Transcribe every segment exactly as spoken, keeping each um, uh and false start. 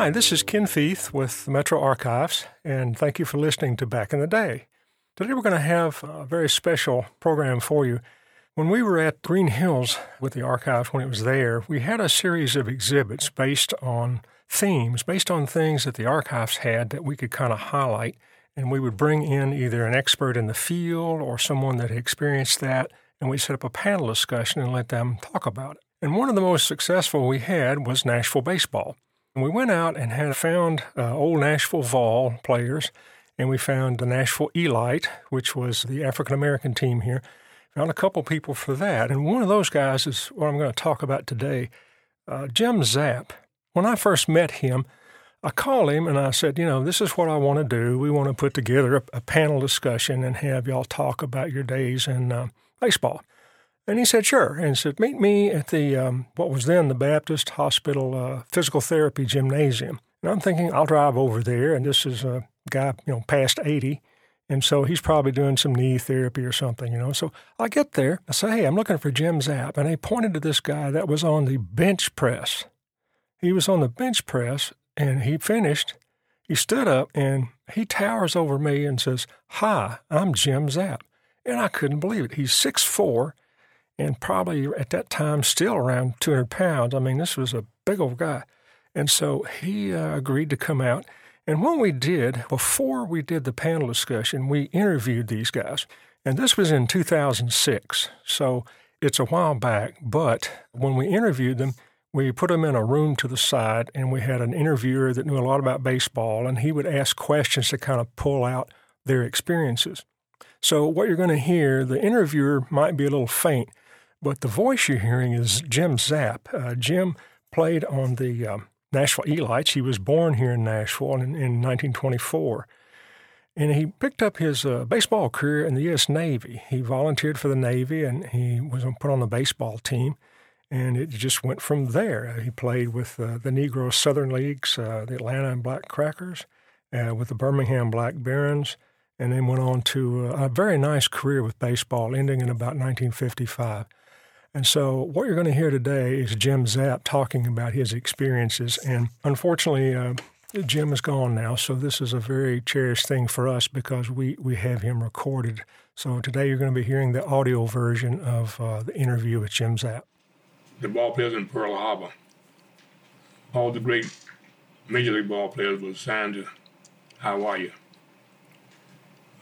Hi, this is Ken Feith with the Metro Archives, and thank you for listening to Back in the Day. Today we're going to have a very special program for you. When we were at Green Hills with the archives, when it was there, we had a series of exhibits based on themes, based on things that the archives had that we could kind of highlight, and we would bring in either an expert in the field or someone that had experienced that, and we'd set up a panel discussion and let them talk about it. And one of the most successful we had was Nashville baseball. And we went out and had found uh, old Nashville Vol players, and we found the Nashville Elite, which was the African-American team here. Found a couple people for that, and one of those guys is what I'm going to talk about today, uh, Jim Zapp. When I first met him, I called him and I said, you know, this is what I want to do. We want to put together a, a panel discussion and have y'all talk about your days in uh, baseball. And he said, sure, and said, meet me at the um, what was then the Baptist Hospital uh, Physical Therapy Gymnasium. And I'm thinking, I'll drive over there, and this is a guy, you know, past eighty, and so he's probably doing some knee therapy or something, you know. So I get there, I say, hey, I'm looking for Jim Zapp, and they pointed to this guy that was on the bench press. He was on the bench press, and he finished. He stood up, and he towers over me and says, hi, I'm Jim Zapp. And I couldn't believe it. He's six foot four. And probably at that time still around two hundred pounds. I mean, this was a big old guy. And so he uh, agreed to come out. And what we did, before we did the panel discussion, we interviewed these guys. And this was in two thousand six, so it's a while back. But when we interviewed them, we put them in a room to the side, and we had an interviewer that knew a lot about baseball, and he would ask questions to kind of pull out their experiences. So what you're going to hear, the interviewer might be a little faint, but the voice you're hearing is Jim Zapp. Uh, Jim played on the um, Nashville Elites. He was born here in Nashville in, in nineteen twenty-four. And he picked up his uh, baseball career in the U S Navy. He volunteered for the Navy, and he was put on the baseball team. And it just went from there. He played with uh, the Negro Southern Leagues, uh, the Atlanta Black Crackers, uh, with the Birmingham Black Barons, and then went on to uh, a very nice career with baseball, ending in about nineteen fifty-five. And so what you're going to hear today is Jim Zapp talking about his experiences. And unfortunately, uh, Jim is gone now, so this is a very cherished thing for us because we, we have him recorded. So today you're going to be hearing the audio version of uh, the interview with Jim Zapp. The ball players in Pearl Harbor, all the great major league ball players were assigned to Hawaii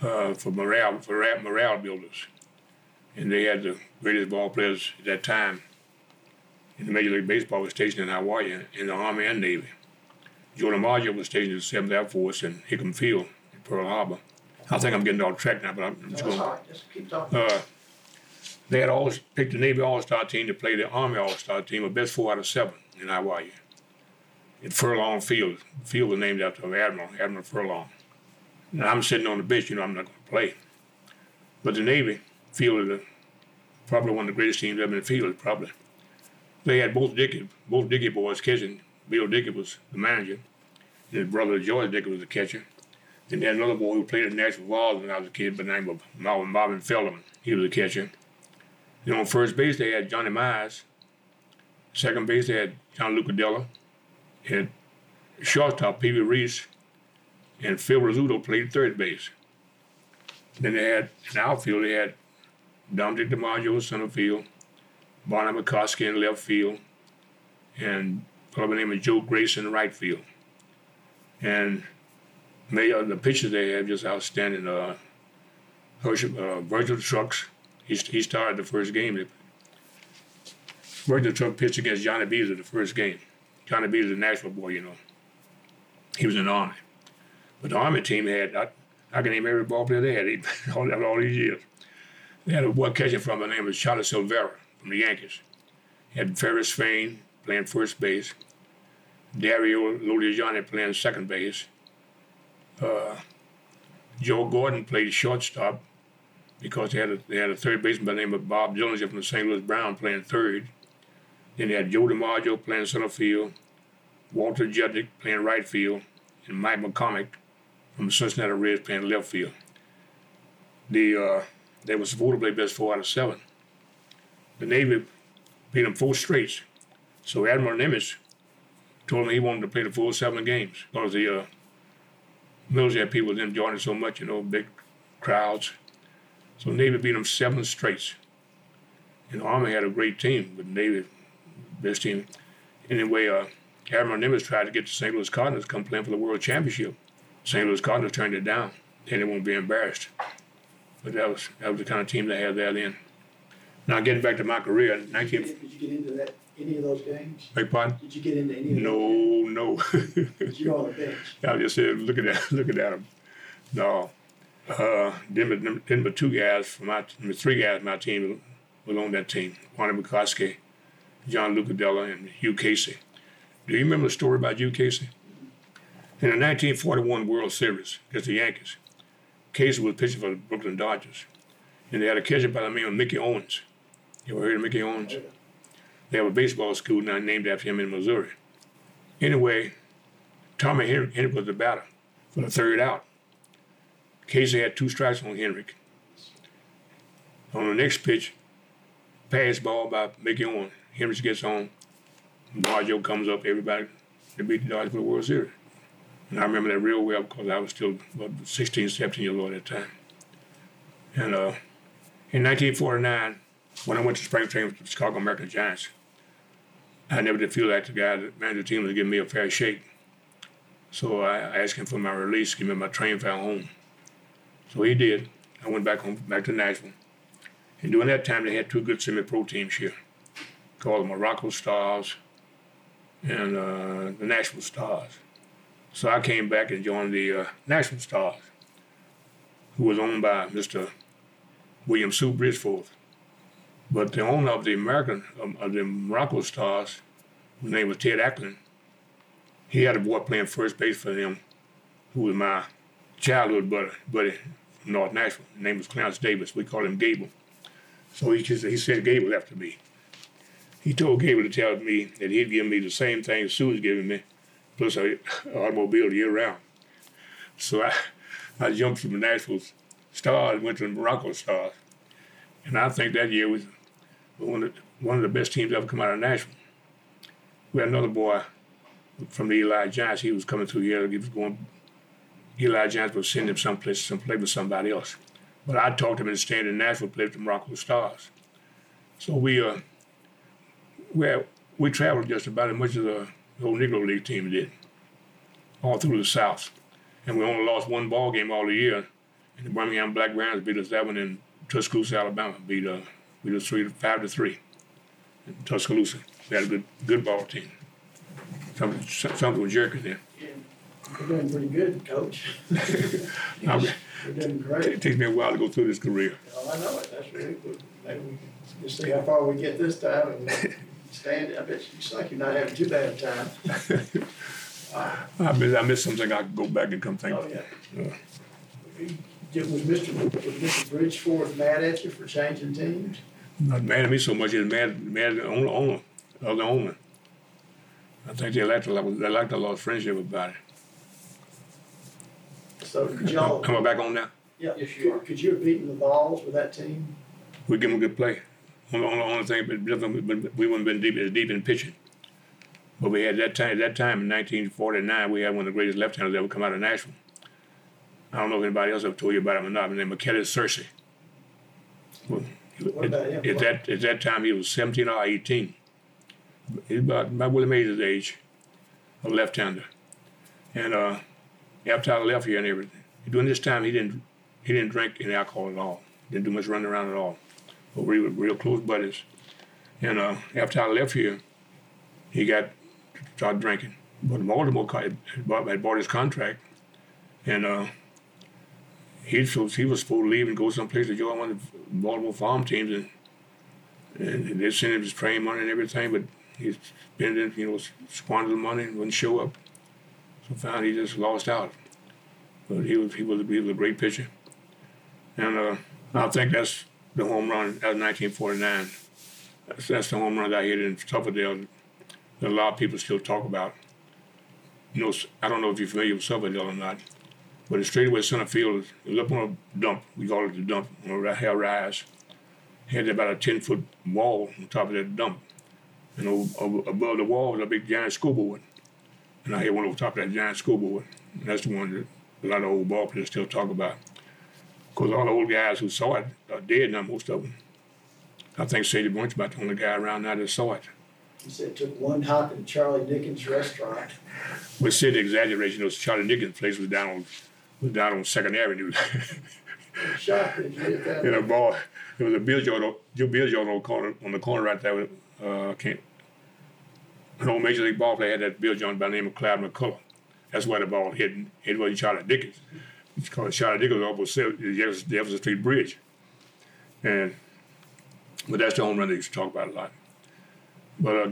uh, for morale, for morale builders. And they had the greatest ball players at that time. And the Major League Baseball was stationed in Hawaii in the Army and Navy. Joe DiMaggio was stationed at the seventh Air Force in Hickam Field in Pearl Harbor. I think I'm getting off track now, but I'm just no, going. Sorry. Just keep talking. Uh, they had all picked the Navy All-Star team to play the Army All-Star team, a best four out of seven in Hawaii. At Furlong Field. The field was named after Admiral, Admiral Furlong. And I'm sitting on the bench, you know, I'm not going to play. But the Navy fielded probably one of the greatest teams ever in the field, probably. They had both Dickey, both Dickey boys catching. Bill Dickey was the manager, and his brother George Dickey was the catcher. Then they had another boy who played at Nashville Vols when I was a kid by the name of Marvin, Marvin Feldman. He was the catcher. And on first base, they had Johnny Myers. Second base, they had John Lucadello. They had shortstop P B Reese, and Phil Rizzuto played third base. Then they had, in the outfield, they had Dominic DiMaggio in center field, Barney McCoskey in left field, and a fellow by the name of Joe Grayson in right field. And they, uh, the pitchers they have just outstanding. Uh, Hershey, uh, Virgil Trucks, he, he started the first game. Virgil Trucks pitched against Johnny Beasley the first game. Johnny Beasley, the Nashville boy, you know. He was in the Army. But the Army team had, I, I can name every ball player they had all, all these years. They had a boy catching from the name of Charlie Silvera from the Yankees. They had Ferris Fain playing first base. Dario Lodigiani playing second base. Uh, Joe Gordon played shortstop because they had a, they had a third baseman by the name of Bob Dillinger from the Saint Louis Brown playing third. Then they had Joe DiMaggio playing center field, Walter Jednick playing right field, and Mike McCormick from the Cincinnati Reds playing left field. The... Uh, They were supposed to play best four out of seven. The Navy beat them four straights. So Admiral Nimitz told him he wanted to play the full seven games because the uh, military people didn't join it so much, you know, big crowds. So Navy beat them seven straights. And the Army had a great team, but Navy, best team. Anyway, uh, Admiral Nimitz tried to get the Saint Louis Cardinals to come play for the World Championship. Saint Louis Cardinals turned it down. They didn't want to be embarrassed. But that was that was the kind of team they had there then. Now, getting back to my career, in nineteen... Did you get into that, any of those games? Beg pardon? Did you get into any of those No, games? no. Because you were on the bench. I just said, look at that, look at them. No. Uh, then, then but two guys from my, three guys from my team was on that team. Juan McCoskey, John Lucadello, and Hugh Casey. Do you remember the story about Hugh Casey? In the nineteen forty-one World Series against the Yankees, Casey was pitching for the Brooklyn Dodgers. And they had a catcher by the name of Mickey Owens. You ever heard of Mickey Owens? Yeah. They have a baseball school now named after him in Missouri. Anyway, Tommy Henrich was the batter for the third out. Casey had two strikes on Henrich. On the next pitch, pass ball by Mickey Owens. Henrich gets on. Barjo comes up, everybody. They beat the Dodgers for the World Series. And I remember that real well because I was still about sixteen, seventeen years old at that time. And uh, in nineteen forty-nine, when I went to spring training with the Chicago American Giants, I never did feel like the guy that managed the team was giving me a fair shake. So I asked him for my release, give me my train fare home. So he did. I went back home, back to Nashville. And during that time, they had two good semi-pro teams here, called the Morocco Stars and uh, the Nashville Stars. So I came back and joined the uh, Nashville Stars, who was owned by Mister William Sou Bridgeforth. But the owner of the American, of the Morocco Stars, whose name was Ted Ackland, he had a boy playing first base for them, who was my childhood buddy, buddy from North Nashville. His name was Clarence Davis. We called him Gable. So he just, he sent Gable after me. He told Gable to tell me that he'd give me the same thing Sue was giving me, plus an automobile year round. So I, I jumped from the Nashville Stars and went to the Morocco Stars. And I think that year was one of, the, one of the best teams ever come out of Nashville. We had another boy from the Eli Giants. He was coming through here. He was going. Eli Giants was sending him someplace to play with somebody else. But I talked him into staying in Nashville, played with the Morocco Stars. So we uh, we, had, we traveled just about as much as the whole Negro League team did, all through the South. And we only lost one ball game all the year. And the Birmingham Black Barons beat us that one in Tuscaloosa, Alabama, beat uh, beat us three to five to three. In Tuscaloosa, we had a good good ball team. Something something was jerky there. You're doing pretty good, Coach. You're doing great. It takes me a while to go through this career. Oh, I know it. That's really good. Maybe we can just see how far we get this time and stand. I bet you like you're not having too bad a time. uh, I miss I miss something. I can go back and come think. Oh yeah. Uh, Did, was Mister Was Mister Bridgeforth mad at you for changing teams? Not mad at me so much. He was mad, mad at the owner, owner, other owner. I think they liked a lot. They liked a lot of friendship about it. So did y'all? Am I back on now? Yeah, yes, you could, are. Could you have beaten the balls with that team? We give them a good play. On the only, only thing, but we wouldn't have been deep as deep in pitching. But we had that time. At that time in nineteen forty-nine, we had one of the greatest left-handers ever come out of Nashville. I don't know if anybody else ever told you about him or not. His name was Kelly Searcy. Well, what at, about him? At that, at that time, he was seventeen or eighteen. He's about, about Willie Mays' age, a left-hander. And uh, after I left here and everything, during this time, he didn't he didn't drink any alcohol at all. Didn't do much running around at all. But we were real close buddies. And uh, after I left here, he got started drinking. But Baltimore had bought his contract, and uh, He was, he was supposed to leave and go someplace to join one of the Baltimore farm teams, and, and they sent him his train money and everything, but he spent it, you know, squandered the money and wouldn't show up. So finally, he just lost out. But he was he was, he was a great pitcher, and uh, I think that's the home run out of nineteen forty-nine. That's, that's the home run that I hit in Sulphur Dell that a lot of people still talk about. You know, I don't know if you're familiar with Sulphur Dell or not. But it's straight away center field. It was up on a dump. We called it the dump, on a high rise. Had about a ten-foot wall on top of that dump. And over, over, above the wall was a big giant scoreboard. And I had one over top of that giant scoreboard. And that's the one that a lot of old ball players still talk about. Because all the old guys who saw it are dead now, most of them. I think Sadie Bunch is about the only guy around now that saw it. He said it took one hop at Charlie Dickens' restaurant. But Sadie exaggerates, you know, Charlie Dickens' place was down on, was down on Second Avenue. Shocking, in a bar. There was a Bill Jordan, Bill Jordan on the corner, on the corner right there. With, uh, can't, an old Major League ball player had that Bill Jordan by the name of Clyde McCullough. That's where the ball hit. It wasn't Charlie Dickens. It's called Charlie Dickens off of the Jefferson Street Bridge. And, but that's the home run they used to talk about a lot. But uh,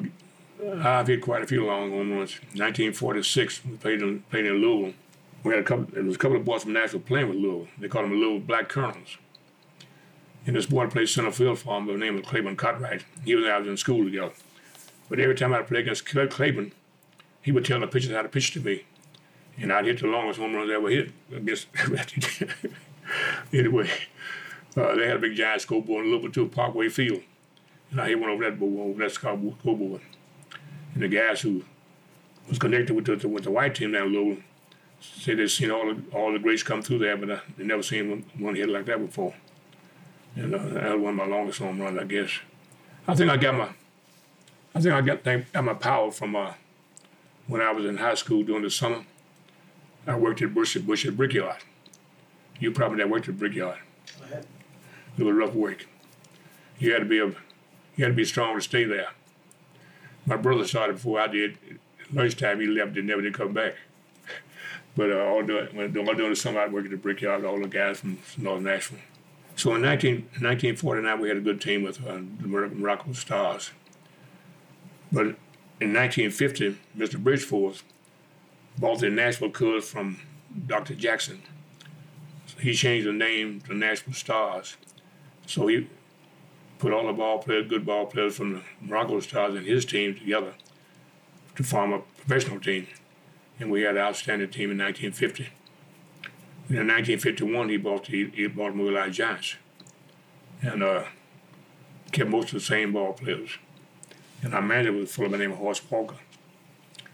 I've hit quite a few long home runs. nineteen forty-six, we played in, played in Louisville. We had a couple, there was a couple of boys from Nashville playing with Louisville. They called them Louisville Black Colonels. And this boy played center field for him. His name was Claiborne Cartwright. He was I was in school together. But every time I'd play against Claiborne, he would tell the pitchers how to pitch to me. And I'd hit the longest home runs I ever hit against. Anyway, uh, they had a big giant scoreboard in Louisville to Parkway Field. And I hit one over that board, over that scoreboard. And the guys who was connected with the, with the white team down in Louisville say they've seen all the, all the greats come through there, but uh, they never seen one, one hit like that before. And uh, that was one of my longest home runs, I guess. I think I got my, I think I got, got my power from uh, when I was in high school during the summer. I worked at Bush at, Bush at Brickyard. You probably never worked at Brickyard. I had. It was rough work. You had to be a, you had to be strong to stay there. My brother started before I did. At lunchtime he left and never did come back. But uh, all during the summer I worked at the Brickyard with all the guys from North Nashville. So in nineteen forty-nine, we had a good team with uh, the Morocco Stars. But in nineteen fifty, Mister Bridgeforth bought the Nashville Cubs from Doctor Jackson. So he changed the name to Nashville Stars. So he put all the ball players, good ball players from the Morocco Stars and his team together to form a professional team. And we had an outstanding team in nineteen fifty. In nineteen fifty-one, he bought the he bought the Eli Giants, and uh, kept most of the same ball players. And our manager was a fellow by the name of Horace Walker.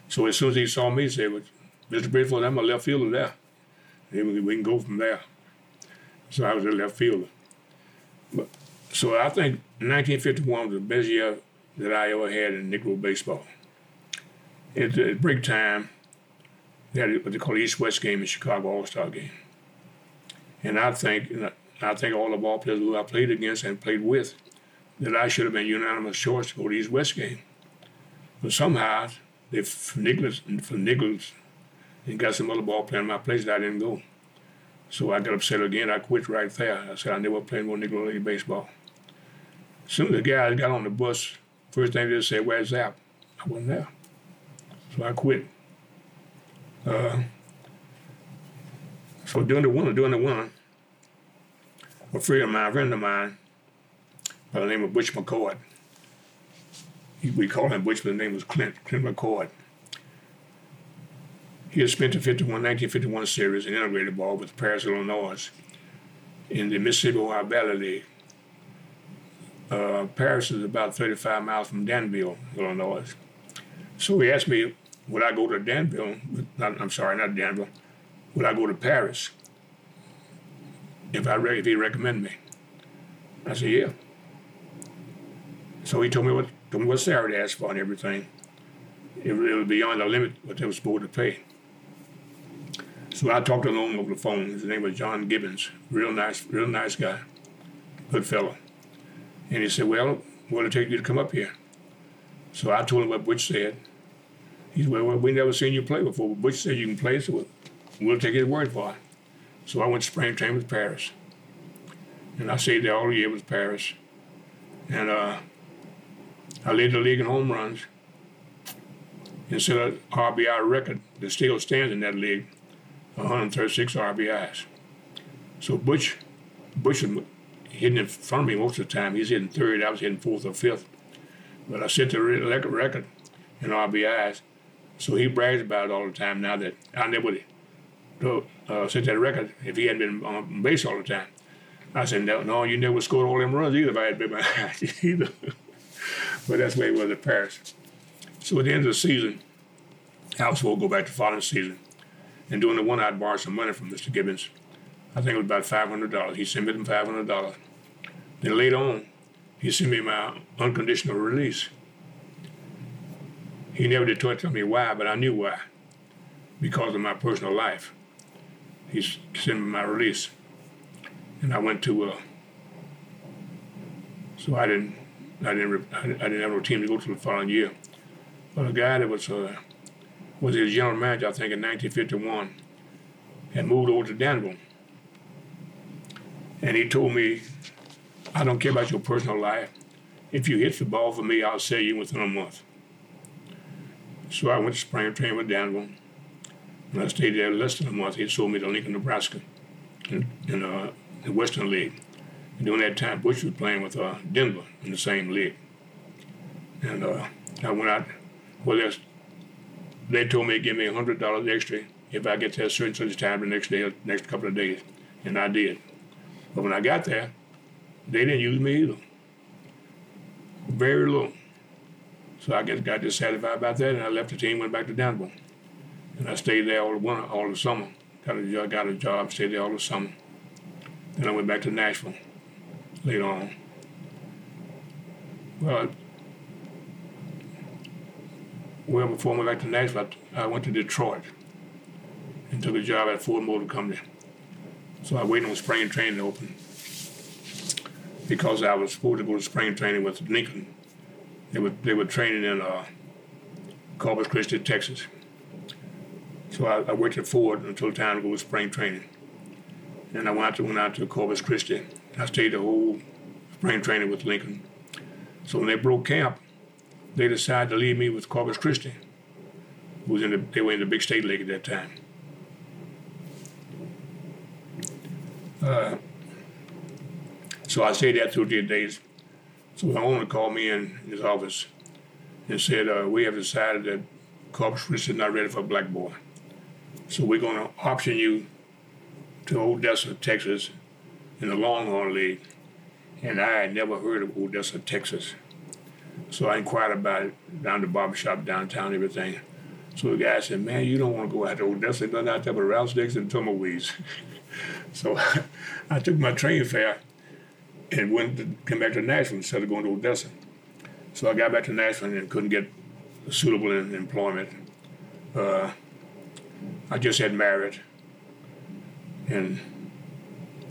So as soon as he saw me, he said, well, "Mister Bridgeforth, I'm a left fielder there. We, we can go from there." So I was a left fielder. But, so I think nineteen fifty-one was the best year that I ever had in Negro baseball. At, at break time, they had what they call the East-West game in Chicago All-Star game. And I think, and I think all the ball players who I played against and played with, that I should have been unanimous choice to go to the East-West game. But somehow, they fniggles and got some other ball player in my place that I didn't go. So I got upset again. I quit right there. I said I never played more Negro League baseball. As soon as the guys got on the bus, first thing they said, "Where's Zapp?" I wasn't there. So I quit. Uh, so during the winter, during the winter, a friend of mine, a friend of mine, by the name of Butch McCord, he, we called him Butch, but his name was Clint, Clint McCord. He had spent the nineteen fifty-one series in integrated ball with Paris, Illinois, in the Mississippi-Ohio Valley League. Uh, Paris is about thirty-five miles from Danville, Illinois. So he asked me, would I go to Danville? Not, I'm sorry, not Danville. Would I go to Paris if I re if he recommended me? I said, yeah. So he told me what told me what salary to ask for and everything. It, it was beyond the limit what they were supposed to pay. So I talked to him over the phone. His name was John Gibbons, real nice, real nice guy, good fellow. And he said, well, what will it take you to come up here? So I told him what Butch said. He said, well, we never seen you play before, but Butch said you can play, so we'll take his word for it. So I went to spring training with Paris. And I stayed there all the year with Paris. And uh, I led the league in home runs and set an R B I record that still stands in that league, one hundred thirty-six R B Is. So Butch, Butch was hitting in front of me most of the time. He's hitting third, I was hitting fourth or fifth. But I set the record in R B Is. So he brags about it all the time now that I never would uh, set that record if he hadn't been on base all the time. I said, no, no, you never scored all them runs either if I hadn't been behind you either. But that's the way it was at Paris. So at the end of the season, Alex will go back the following season. And doing the one-eyed borrowed some money from Mister Gibbons. I think it was about five hundred dollars. He sent me them five hundred dollars. Then later on, he sent me my unconditional release. He never did tell me why, but I knew why. Because of my personal life. He sent me my release. And I went to, uh, so I didn't, I didn't, I didn't have no team to go to the following year. But a guy that was, uh, was his general manager, I think, in nineteen fifty-one, had moved over to Danville. And he told me, I don't care about your personal life. If you hit the ball for me, I'll sell you within a month. So I went to spring training with Danville, and I stayed there less than a month. He sold me to Lincoln, Nebraska, in, in uh, the Western League. And during that time, Butch was playing with uh, Denver in the same league. And uh, I went out, well, that's, they told me to give me one hundred dollars extra if I get there a certain such time the next day, next couple of days, and I did. But when I got there, they didn't use me either. Very low. So I got dissatisfied about that, and I left the team, went back to Danville. And I stayed there all the winter, all the summer. Got a job, got a job, stayed there all the summer. Then I went back to Nashville later on. Well, well before I went back to Nashville, I, I went to Detroit and took a job at Ford Motor Company. So I waited on spring training to open because I was supposed to go to spring training with Lincoln. They were, they were training in uh, Corpus Christi, Texas. So I, I worked at Ford until time to go to spring training. And I went out to, went out to Corpus Christi. I stayed the whole spring training with Lincoln. So when they broke camp, they decided to leave me with Corpus Christi, who was in the, they were in the Big State League at that time. Uh, so I stayed there through the days. So my owner called me in his office and said, uh, we have decided that Corpus Christi is not ready for a black boy. So we're going to option you to Odessa, Texas, in the Longhorn League. And I had never heard of Odessa, Texas. So I inquired about it down the barbershop downtown, everything. So the guy said, man, you don't want to go out to Odessa. There's nothing out there but rattlesnakes and tumbleweeds. So I took my train fare and went to come back to Nashville instead of going to Odessa. So I got back to Nashville and couldn't get suitable in employment. Uh, I just had married and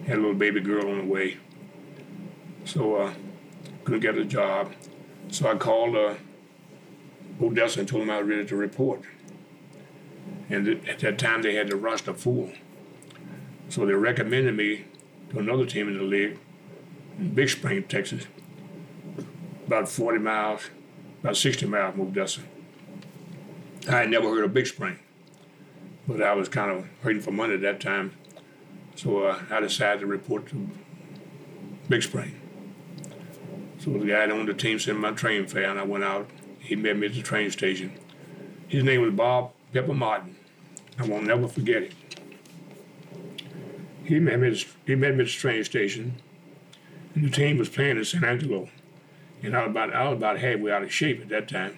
had a little baby girl on the way. So I uh, couldn't get a job. So I called uh, Odessa and told them I was ready to report. And th- at that time, they had the roster full. So they recommended me to another team in the league in Big Spring, Texas, about forty miles, about sixty miles from Odessa. I had never heard of Big Spring, but I was kind of hurting for money at that time. So uh, I decided to report to Big Spring. So the guy that owned the team sent my train fare, and I went out. He met me at the train station. His name was Bob Pepper Martin. I won't never forget it. He met me at, he met me at the train station, and the team was playing in San Angelo. And I was about, I was about halfway out of shape at that time.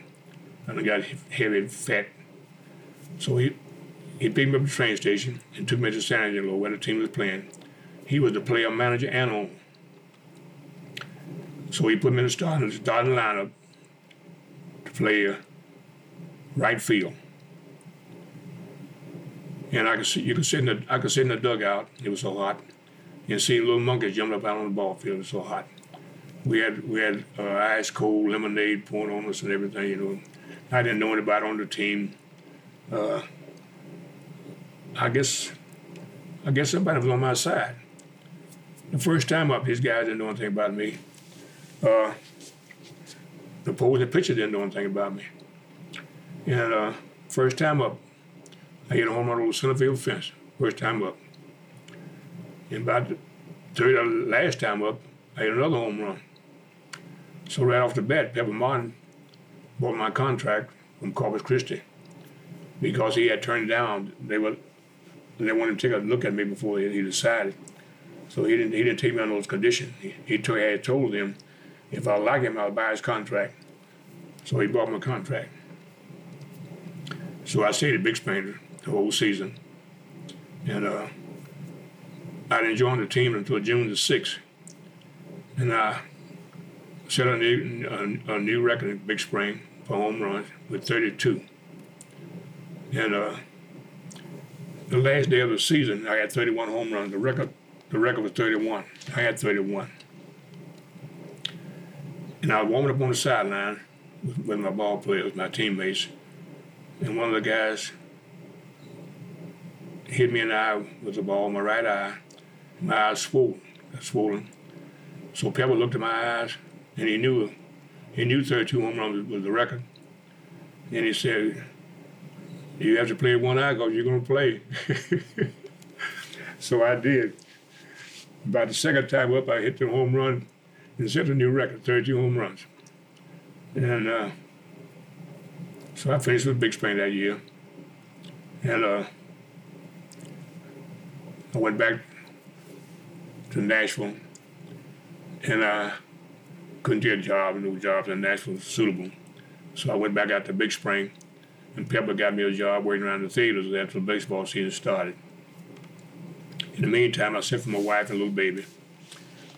And I got heavy and fat. So he, he picked me up at the train station and took me to San Angelo where the team was playing. He was the player, manager, and owner. So he put me in the starting, starting lineup to play right field. And I could see, you could sit in the, I could sit in the dugout. It was so hot, and see little monkeys jumping up out on the ball field. It was so hot. We had we had uh, ice cold lemonade poured on us and everything. You know, I didn't know anybody on the team. Uh, I guess I guess somebody was on my side. The first time up, these guys didn't know anything about me. Uh, the opposing pitcher didn't know anything about me. And uh, first time up, I hit a home run over the center field fence, first time up. And about the third or last time up, I hit another home run. So right off the bat, Pepper Martin bought my contract from Corpus Christi because he had turned down. They were they wanted to take a look at me before he, he decided. So he didn't he didn't take me on those conditions. He, he t- had told them if I like him, I'll buy his contract. So he bought my contract. So I stayed at Big Spain the whole season. And uh, I didn't join the team until June the sixth. And I set a new, a, a new record in Big Spring for home runs with thirty-two. And uh, the last day of the season, I had thirty-one home runs. The record, the record was thirty-one. I had thirty-one. And I was warming up on the sideline with, with my ball players, my teammates, and one of the guys hit me in the eye with a ball, my right eye. My eyes swollen, swollen. So Pepper looked at my eyes, and he knew he knew thirty-two home runs was the record. And he said, "You have to play one eye because you're going to play." So I did. About the second time up, I hit the home run and set a new record, thirty-two home runs. And uh, so I finished with Big Spring that year. And uh, I went back to Nashville, and I couldn't get a job, no jobs in Nashville suitable. So I went back out to Big Spring, and Pepper got me a job working around the theaters after the baseball season started. In the meantime, I sent for my wife and little baby.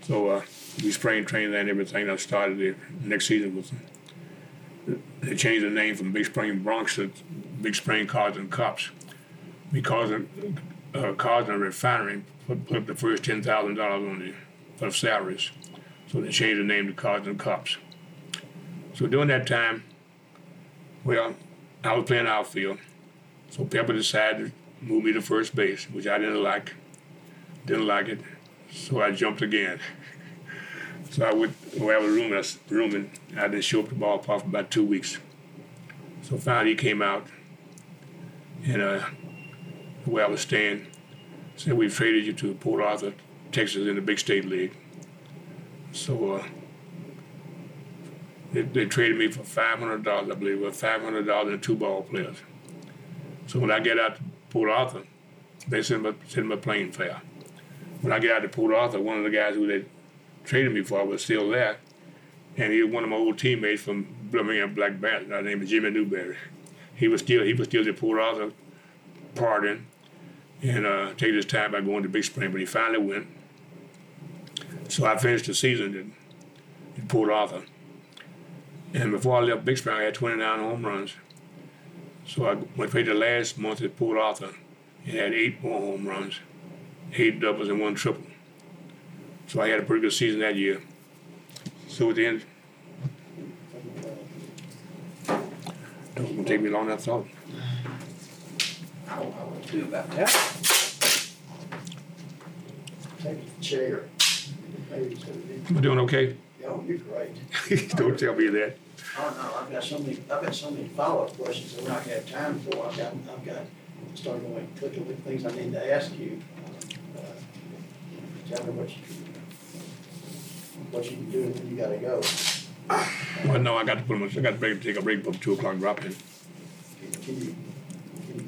So uh, we spring trained and everything. I started the next season with them. They changed the name from Big Spring Bronx to Big Spring Cars and Cops, because of, uh, Cars and Refinery put, put up the first ten thousand dollars on the of salaries. So they changed the name to Cars and Cops. So during that time, well, I was playing outfield. So Pepper decided to move me to first base, which I didn't like. Didn't like it. So I jumped again. So I went, well, I was rooming, I was rooming. I didn't show up to the ballpark for about two weeks. So finally he came out, and uh, where I was staying, said, "We've traded you to Port Arthur, Texas, in the Big State League." So uh, they, they traded me for five hundred dollars, I believe, with five hundred dollars and two ball players. So when I get out to Port Arthur, they sent me, sent me a plane fare. When I got out to Port Arthur, one of the guys who they traded me for was still there, and he was one of my old teammates from Birmingham Black Barons. His name is Jimmy Newberry. He was still he was still at Port Arthur, partying, and uh, taking his time by going to Big Spring. But he finally went. So I finished the season at, at Port Arthur, and before I left Big Spring, I had twenty-nine home runs. So I went for the last month at Port Arthur and had eight more home runs, eight doubles and one triple. So I had a pretty good season that year. So at the end, it was going to take me longer than I thought. How would you do about that? Take a chair. Am I doing okay? Yeah, you're great. Don't tell me that. Oh no, I've got so many. I've got so many follow-up questions that we're not gonna have time for. I've got. I've got. Starting to like clicking with things I need to ask you. Uh, tell me what you. What you can do when you gotta go. Well, no, I got to put them. I got to break, take a break from two o'clock. Drop in. Can, can you? Can you?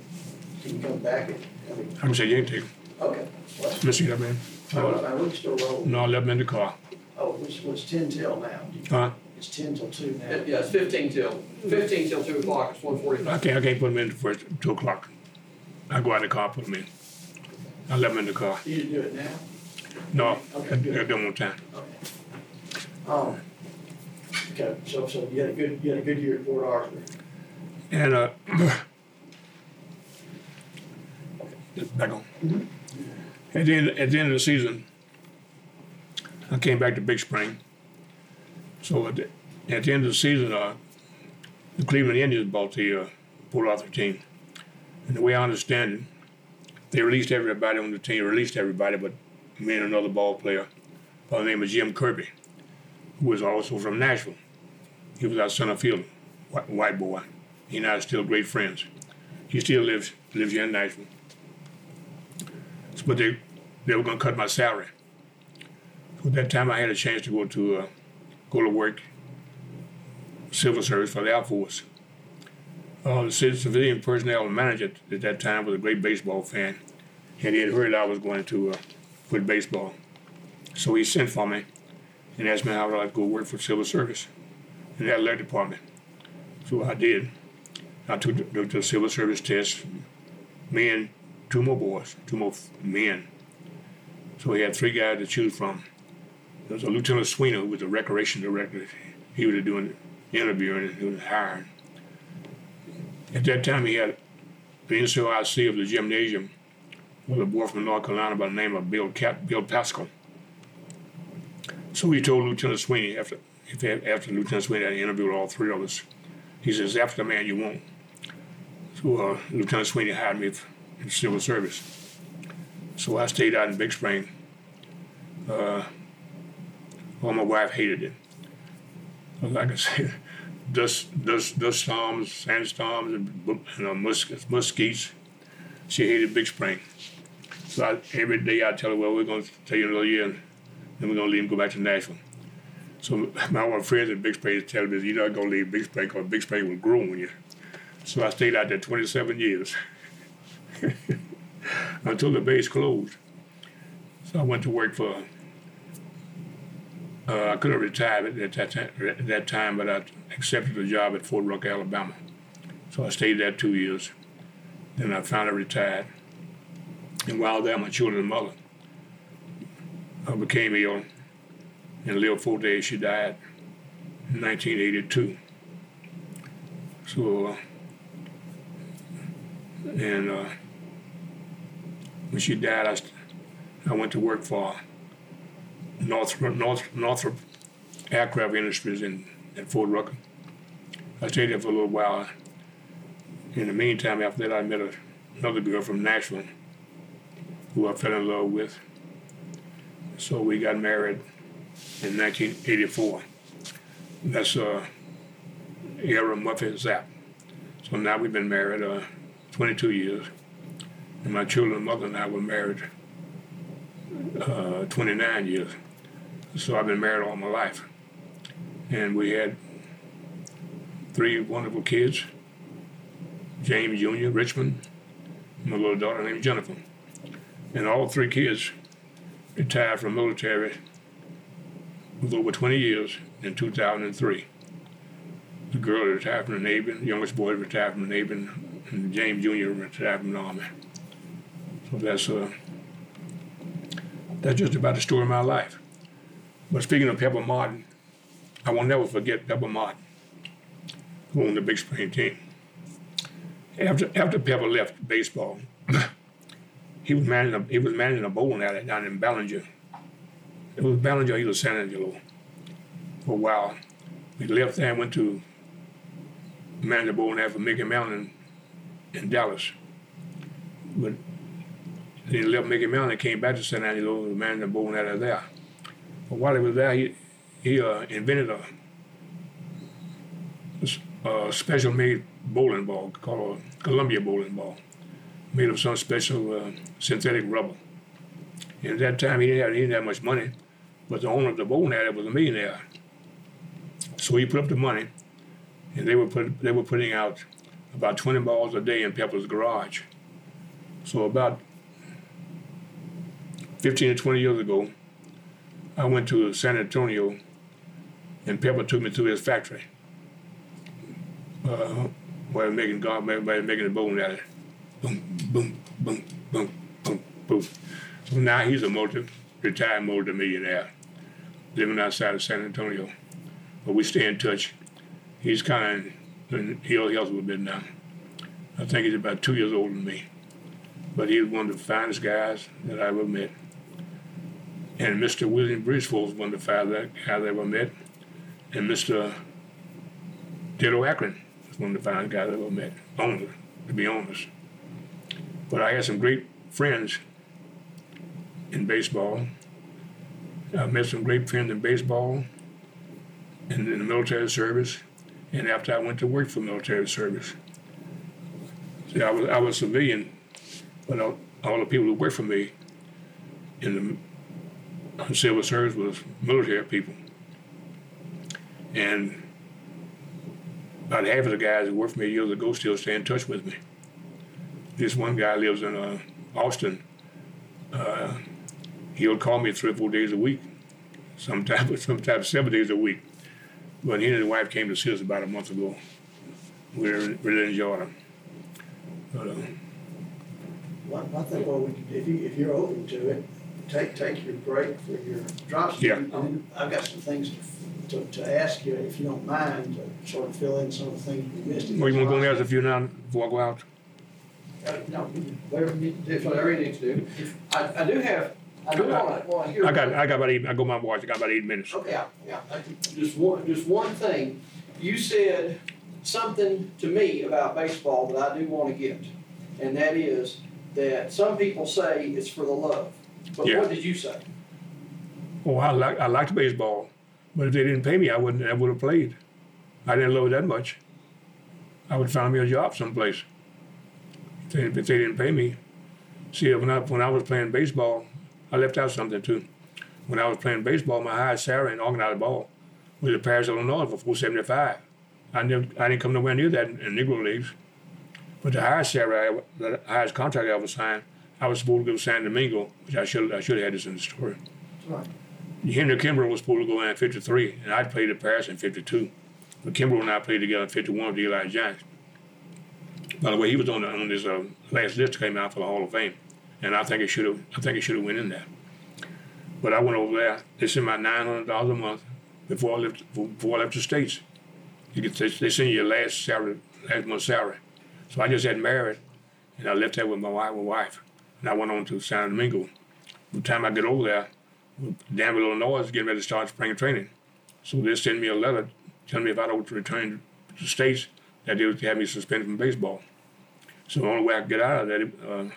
Can you come back? And, I mean, I'm gonna say you can take them. Okay. What? Mister That man. Oh, I look still rolling. No, I left them in the car. Oh, which was ten till now. Huh? It's ten till two now. It, yeah, it's fifteen till fifteen till two o'clock. It's one forty-five. I can't. I can't put them in for two o'clock. I go out in the car, put them in. I left them in the car. You do it now? No, okay, I, I do them on time. Okay. Um, okay, so so you had a good you had a good year at Port Arthur. And uh, back on. Mm-hmm. At the end at the end of the season, I came back to Big Spring. So at the, at the end of the season, uh, the Cleveland Indians bought the uh, Port Arthur team. And the way I understand it, they released everybody on the team, released everybody but me and another ball player by the name of Jim Kirby, who was also from Nashville. He was our center fielder, white, white boy. He and I are still great friends. He still lives lives here in Nashville. So, but they, they were going to cut my salary. So at that time, I had a chance to go to, uh, go to work, civil service for the Air Force. Uh, the civilian personnel manager at that time was a great baseball fan, and he had heard I was going to uh, quit baseball. So he sent for me and asked me how would I go work for civil service in the athletic department. So I did. I took the, took the civil service test. Men, two more boys, two more men. So we had three guys to choose from. There was a Lieutenant Sweeney, who was the recreation director. He was doing interviewing and he was hired. At that time, he had the N C O I C of the gymnasium with a boy from North Carolina by the name of Bill Cap, Bill Pascal. So he told Lieutenant Sweeney, after after Lieutenant Sweeney had interviewed all three of us, he says, after the man you want. So uh, Lieutenant Sweeney hired me in civil service. So I stayed out in Big Spring. Uh, well, my wife hated it. Like I said, dust, dust, dust storms, sandstorms, and you know, mus- muskeets. She hated Big Spring. So I, every day I tell her, well, we're going to take another year, and then we're going to leave and go back to Nashville. So my one friend in Big Spring tell me, you're not going to leave Big Spring because Big Spring will grow on you. So I stayed out there twenty-seven years until the base closed. So I went to work for, uh, I could have retired at that, t- at that time, but I accepted a job at Fort Rucker, Alabama. So I stayed there two years. Then I finally retired. And while there, my children's mother I became ill and lived four days. She died in nineteen eighty-two. So, uh, and uh, when she died, I, st- I went to work for Northrop, North, Northrop Aircraft Industries in, in Fort Rucker. I stayed there for a little while. In the meantime, after that, I met a, another girl from Nashville who I fell in love with. So we got married in nineteen eighty-four. That's uh, Era Muffet Zapp. So now we've been married uh, twenty-two years. And my children's mother and I were married uh, twenty-nine years. So I've been married all my life. And we had three wonderful kids. James Junior, Richmond, my little daughter named Jennifer. And all three kids retired from the military with over twenty years in two thousand three. The girl retired from the Navy, the youngest boy retired from the Navy, and James Junior retired from the Army. So that's uh, that's just about the story of my life. But speaking of Pepper Martin, I will never forget Pepper Martin, who owned the Big Spring team. After after Pepper left baseball, he was managing a, he was managing a bowling alley down in Ballinger. It was Ballinger, or he was San Angelo. For a while, we left there and went to manage a bowling alley for Mickey Mountain in Dallas. But he left Mickey Mountain and came back to San Angelo and managed a bowling alley there. But while he was there, he he uh, invented a, a special-made bowling ball called a Columbia bowling ball, made of some special uh, synthetic rubber. And at that time, he didn't have, he didn't have much money, but the owner of the bowling alley was a millionaire. So he put up the money, and they were put, they were putting out about twenty balls a day in Pepper's garage. So about fifteen or twenty years ago, I went to San Antonio, and Pepper took me to his factory. Uh, While making God, everybody making the bowling alley. Boom, boom, boom, boom, boom, boom. So now he's a multi, retired multi-millionaire, living outside of San Antonio. But we stay in touch. He's kind of in ill health a little bit now. I think he's about two years older than me. But he's one of the finest guys that I ever met. And Mister William Bridgeforth was one of the finest guys I ever met. And Mister Dido Akron. One of the finest guys I ever met, only, to be honest. But I had some great friends in baseball. I met some great friends in baseball and in the military service, and after I went to work for military service. See, I was I was a civilian, but all, all the people who worked for me in the civil service was military people. And about half of the guys who worked for me years ago still stay in touch with me. This one guy lives in uh, Austin. Uh, he'll call me three or four days a week, sometimes sometimes seven days a week. But he and his wife came to see us about a month ago. we really enjoyed them. But, um, well, I think well, we could, if, you, if you're open to it, take take your break for your drops. Yeah. Um, I've got some things to, to, to ask you, if you don't mind, to sort of fill in some of the things we missed. Well, you want to go there if you're not, before I go out? Uh, no, whatever you need to do, whatever you need to do. I, I do have, I do want to, want to hear. I got, I got about eight, I go my watch, I got about eight minutes. Okay, yeah, yeah. Just one, just one thing. You said something to me about baseball that I do want to get, and that is that some people say it's for the love. But yeah. What did you say? Oh, I like I liked baseball, but if they didn't pay me, I wouldn't I would have played. I didn't love it that much. I would find me a job someplace. If they, if they didn't pay me, see, when I when I was playing baseball, I left out something too. When I was playing baseball, my highest salary in organized ball was at Paris, Illinois for four seventy five. I never I didn't come nowhere near that in, in Negro Leagues. But the highest salary, I, the highest contract I ever signed, I was supposed to go to San Domingo, which I should I should have had this in the story. Right. Henry Kimbrell was supposed to go in at fifty-three, and I played at Paris in fifty-two. But Kimbrell and I played together in fifty-one with the Eli Giants. By the way, he was on the, on this uh, last list that came out for the Hall of Fame, and I think it should have I think it should have went in there. But I went over there. They sent my nine hundred dollars a month before I left before I left the States. You get they, they send you your last salary, last month's salary. So I just got married, and I left there with my wife. My wife. And I went on to San Domingo. By the time I got over there, Danville, Illinois is getting ready to start spring training. So they sent me a letter telling me if I don't return to the States, that they would have me suspended from baseball. So the only way I could get out of that, uh, an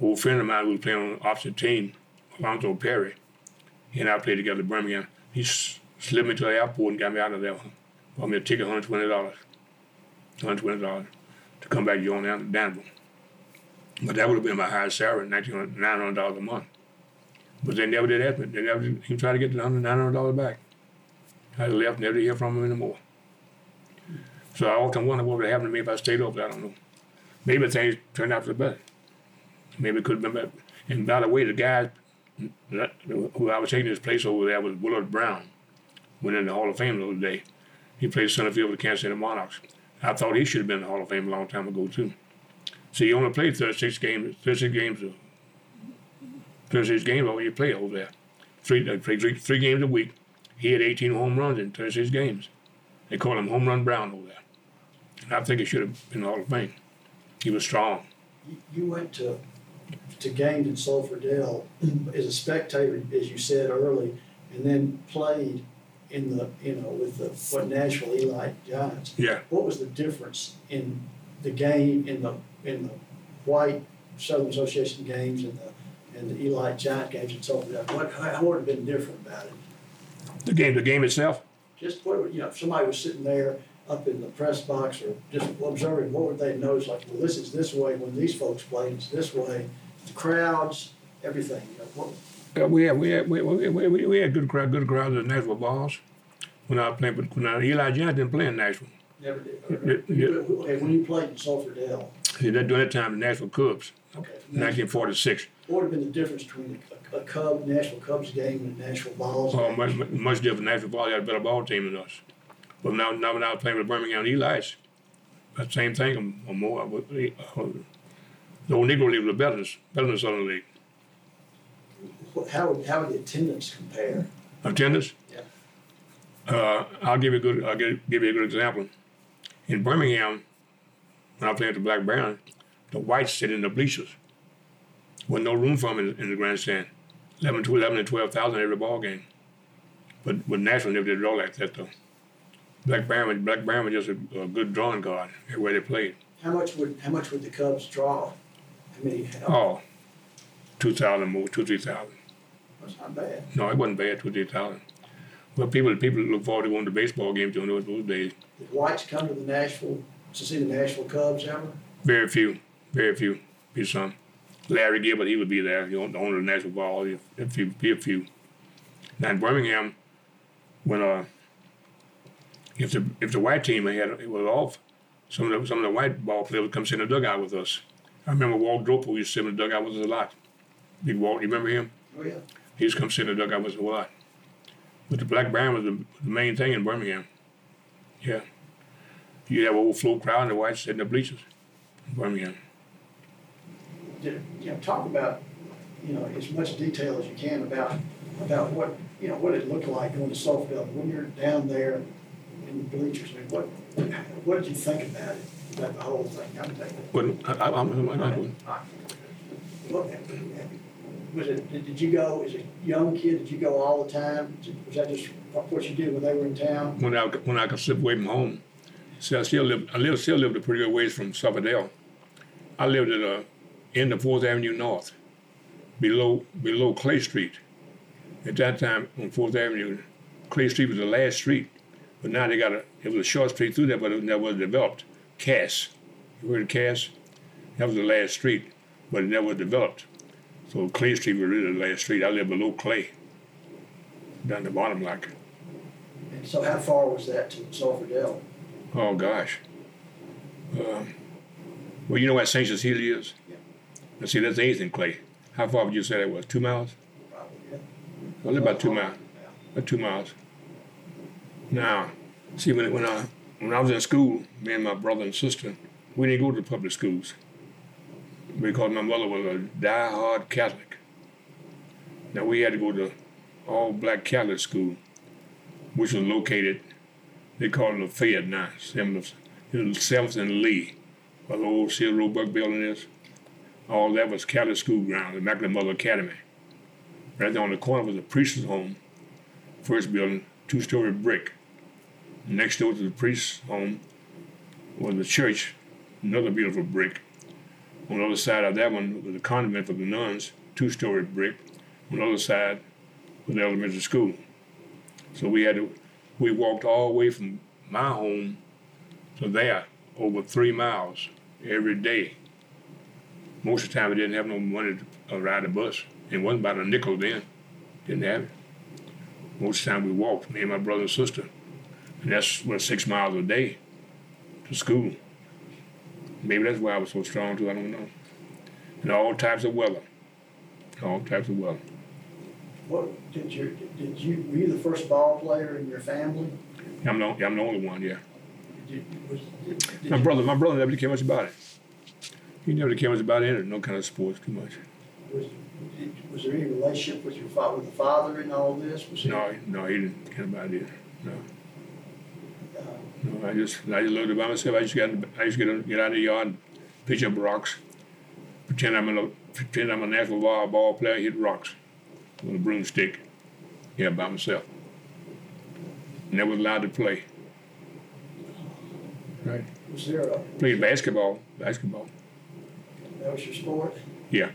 old friend of mine who was playing on the opposite team, Alonzo Perry, he and I played together at Birmingham. He slid me to the airport and got me out of there. Bought me a ticket, one hundred twenty dollars. one hundred twenty dollars to come back to your own Danville. But that would have been my highest salary, nine hundred dollars a month. But they never did ask me. They never even tried to get the nine hundred dollars back. I left, never to hear from them anymore. So I often wonder what would have happened to me if I stayed over there. I don't know. Maybe things turned out for the better. Maybe it could have been better. And by the way, the guy who I was taking his place over there was Willard Brown, went in the Hall of Fame the other day. He played center field with the Kansas City Monarchs. I thought he should have been in the Hall of Fame a long time ago, too. See, you only play thirty-six games, thirty-six games, thirty-six games all you play over there. Three, I play three, three games a week. He had eighteen home runs in thirty-six games. They call him Home Run Brown over there. And I think he should have been in the Hall of Fame. He was strong. You went to to games in Sulphur Dell as a spectator, as you said early, and then played in the you know with the what Nashville Elite Giants. Yeah. What was the difference in the game in the in the white Southern Association games and the and the Eli Giant games and so on? What how would have been different about it? The game, the game itself. Just what you know, if somebody was sitting there up in the press box or just observing, what would they notice? Like, well, this is this way when these folks played. It's this way, the crowds, everything. You know, what? Yeah, we had we had we we, we, we had good crowd, good crowds at Nashville balls when I played, but when I, Eli Giant didn't play in Nashville. Never did. Right. It, it, it, when you played in Sulphur Dell. See, that during that time, the Nashville Cubs, okay. nineteen forty-six. What would have been the difference between a, a Cub, Nashville Cubs game and a Nashville Balls? Oh, much, much different. Nashville Balls had a better ball team than us. But now, now when I was playing with Birmingham Elites, that same thing or more. I would, I would, the old Negro League was better, better than Southern League. How would how would the attendance compare? Attendance? Yeah. Uh, I'll give you a good. I'll give, give you a good example. In Birmingham, when I played at the Black Barons, the whites sit in the bleachers. Wasn't no room for them in, in the grandstand. eleven to eleven and twelve thousand every ball game. But but Nashville never did it all like that though. Black Baron, Black Baron was just a, a good drawing card everywhere they played. How much would how much would the Cubs draw? How many? How oh, two thousand more, two three thousand. That's not bad. No, it wasn't bad. Two three thousand. Well, people people look forward to going to baseball games during those, those days. Did whites come to the Nashville to see the Nashville Cubs ever? Very few, very few. Be some. Larry Gibbard, he would be there. He owned the owner of the Nashville Ball. If he be a few. Now in Birmingham, when uh, if the if the white team had it was off, some of the some of the white ball players would come sit in the dugout with us. I remember Walt Dropo used to sit in the dugout with us a lot. Big Walt, you remember him? Oh yeah. He used to come sit in the dugout with us a lot. But the Black Baron was the, the main thing in Birmingham. Yeah. you'd have an overflow crowd and the whites sitting in the bleachers in Birmingham. You know, talk about, you know, as much detail as you can about about what, you know, what it looked like going to Sulphur Dell when you're down there in the bleachers. I mean, what what did you think about it? About the whole thing? I'm taking. But I, I'm I'm not doing. Was it? Did you go as a young kid? Did you go all the time? Was that just what you did when they were in town? When I when I could slip away from home, see, I still lived. I lived, still lived a pretty good ways from Sulphur Dell. I lived at a in the Fourth Avenue North, below below Clay Street. At that time, on Fourth Avenue, Clay Street was the last street, but now they got a. It was a short street through there, but it never was developed. Cass, you heard of Cass? That was the last street, but it never was developed. So Clay Street was really the last street. I lived below Clay, down the bottom like. And so, how far was that to Sulphur Dell? Oh gosh. Um, well, you know what Sanctus Hill is. Now, see, that's anything, Clay. How far would you say that was? Two miles? Probably, yeah. I lived about two miles. About two miles. Now, see, when when I when I was in school, me and my brother and sister, we didn't go to the public schools because my mother was a die-hard Catholic. Now, we had to go to all-black Catholic school, which was located, they call it Lafayette now, seventh and Lee, where the old Seal Roebuck building is. All that was Catholic school ground, the Immaculate Mother Academy. Right there on the corner was a priest's home, first building, two-story brick. Next door to the priest's home was the church, another beautiful brick. On the other side of that one was a convent for the nuns, two-story brick. On the other side was the elementary school. So we had to, we walked all the way from my home to there, over three miles every day. Most of the time, we didn't have no money to ride a bus. It wasn't about a nickel then. Didn't have it. Most of the time, we walked, me and my brother and sister. And that's, what, six miles a day to school. Maybe that's why I was so strong, too. I don't know. And all types of weather. All types of weather. What, did you, did you, were you the first ball player in your family? I'm the, I'm the only one, yeah. Did, was, did, did my brother, my brother never cared much about it. He never cared much about it, no kind of sports too much. Was, was there any relationship with your father, with the father in all this? Was no, he, no, he didn't care about it. No, uh, no, I just, I just lived by myself. I just got, I just get, get out of the yard, and pitch up rocks, pretend I'm a, pretend I'm a national volleyball player, hit rocks with a broomstick. Yeah, by myself. Never allowed to play. Right. Was there a played basketball? Basketball. That was your sport? Yeah.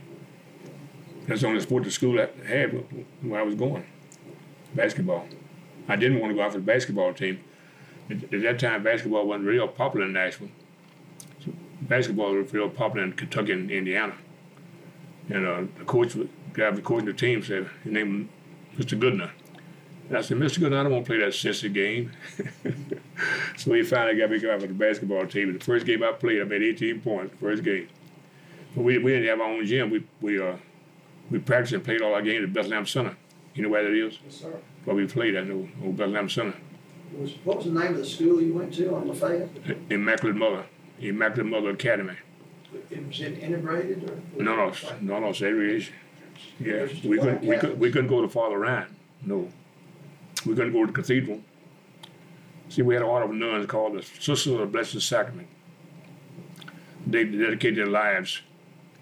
That's the only sport the school had where I was going, basketball. I didn't want to go out for the basketball team. At, at that time, basketball wasn't real popular in Nashville. So basketball was real popular in Kentucky and Indiana. And uh, the coach, the guy was coaching the team, said, his name was Mister Goodner. And I said, Mister Goodner, I don't want to play that sissy game. So he finally got me to go out for the basketball team. And the first game I played, I made eighteen points, first game. But we, we didn't have our own gym. We we uh, we practiced and played all our games at Bethlehem Center. You know where that is? Yes, sir. Where we played at the old Bethlehem Center. Was, what was the name of the school you went to on Lafayette? Immaculate Mother, Immaculate Mother Academy. It, was it integrated or? No, no, no, no, segregation. Yeah, we couldn't we could we couldn't go to Father Ryan. No, we couldn't go to the cathedral. See, we had an order of nuns called the Sisters of the Blessed Sacrament. They dedicated their lives.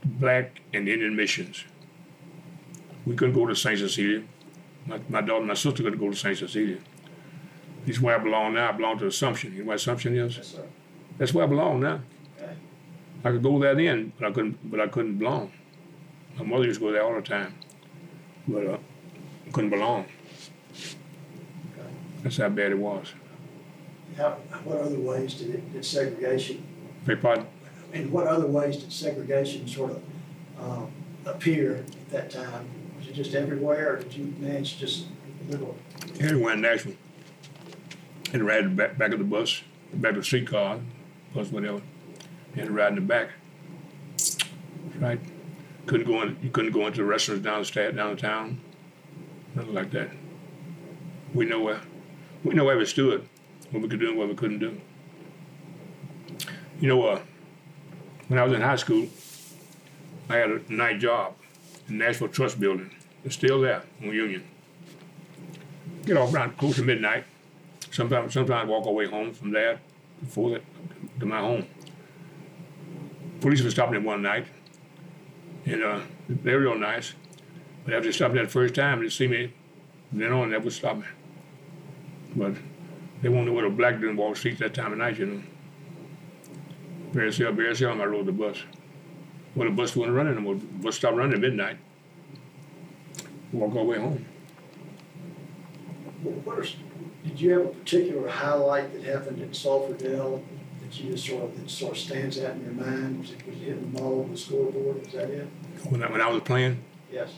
Black and Indian missions. We couldn't go to Saint Cecilia. My, my daughter and my sister couldn't go to Saint Cecilia. This is where I belong now. I belong to Assumption. You know what Assumption is? Yes, sir. That's where I belong now. Okay. I could go there then, but I couldn't. But I couldn't belong. My mother used to go there all the time, but uh, I couldn't belong. Okay. That's how bad it was. How? What other ways did it? Did segregation? Beg pardon? And what other ways did segregation sort of uh, appear at that time? Was it just everywhere, or did you manage just a little? Everywhere in Nashville. Had to ride in the back, back of the bus, back of the streetcar, bus, whatever. Had to ride in the back. Right? Couldn't go in. You couldn't go into the restaurants downstairs, downtown. Nothing like that. We know where. We know where we stood, what we could do and what we couldn't do. You know, uh, when I was in high school, I had a night job in the Nashville Trust Building. It's still there on Union. Get off around close to midnight. Sometimes, sometimes walk away home from there before that to my home. Police were stopping it one night, and uh, they were real nice. But after they stopped that first time, they see me. From then on, they would stop me. But they won't know what a black didn't walk the streets that time of night, you know. Paris Illinois, I rode the bus. Well, the bus wasn't running anymore. The bus stopped running at midnight. Walk all the way home. Well, first, did you have a particular highlight that happened in Sulphur Dell that you just sort of, that sort of stands out in your mind? Was it, was it hitting the ball on the scoreboard? Was that it? When I, when I was playing? Yes.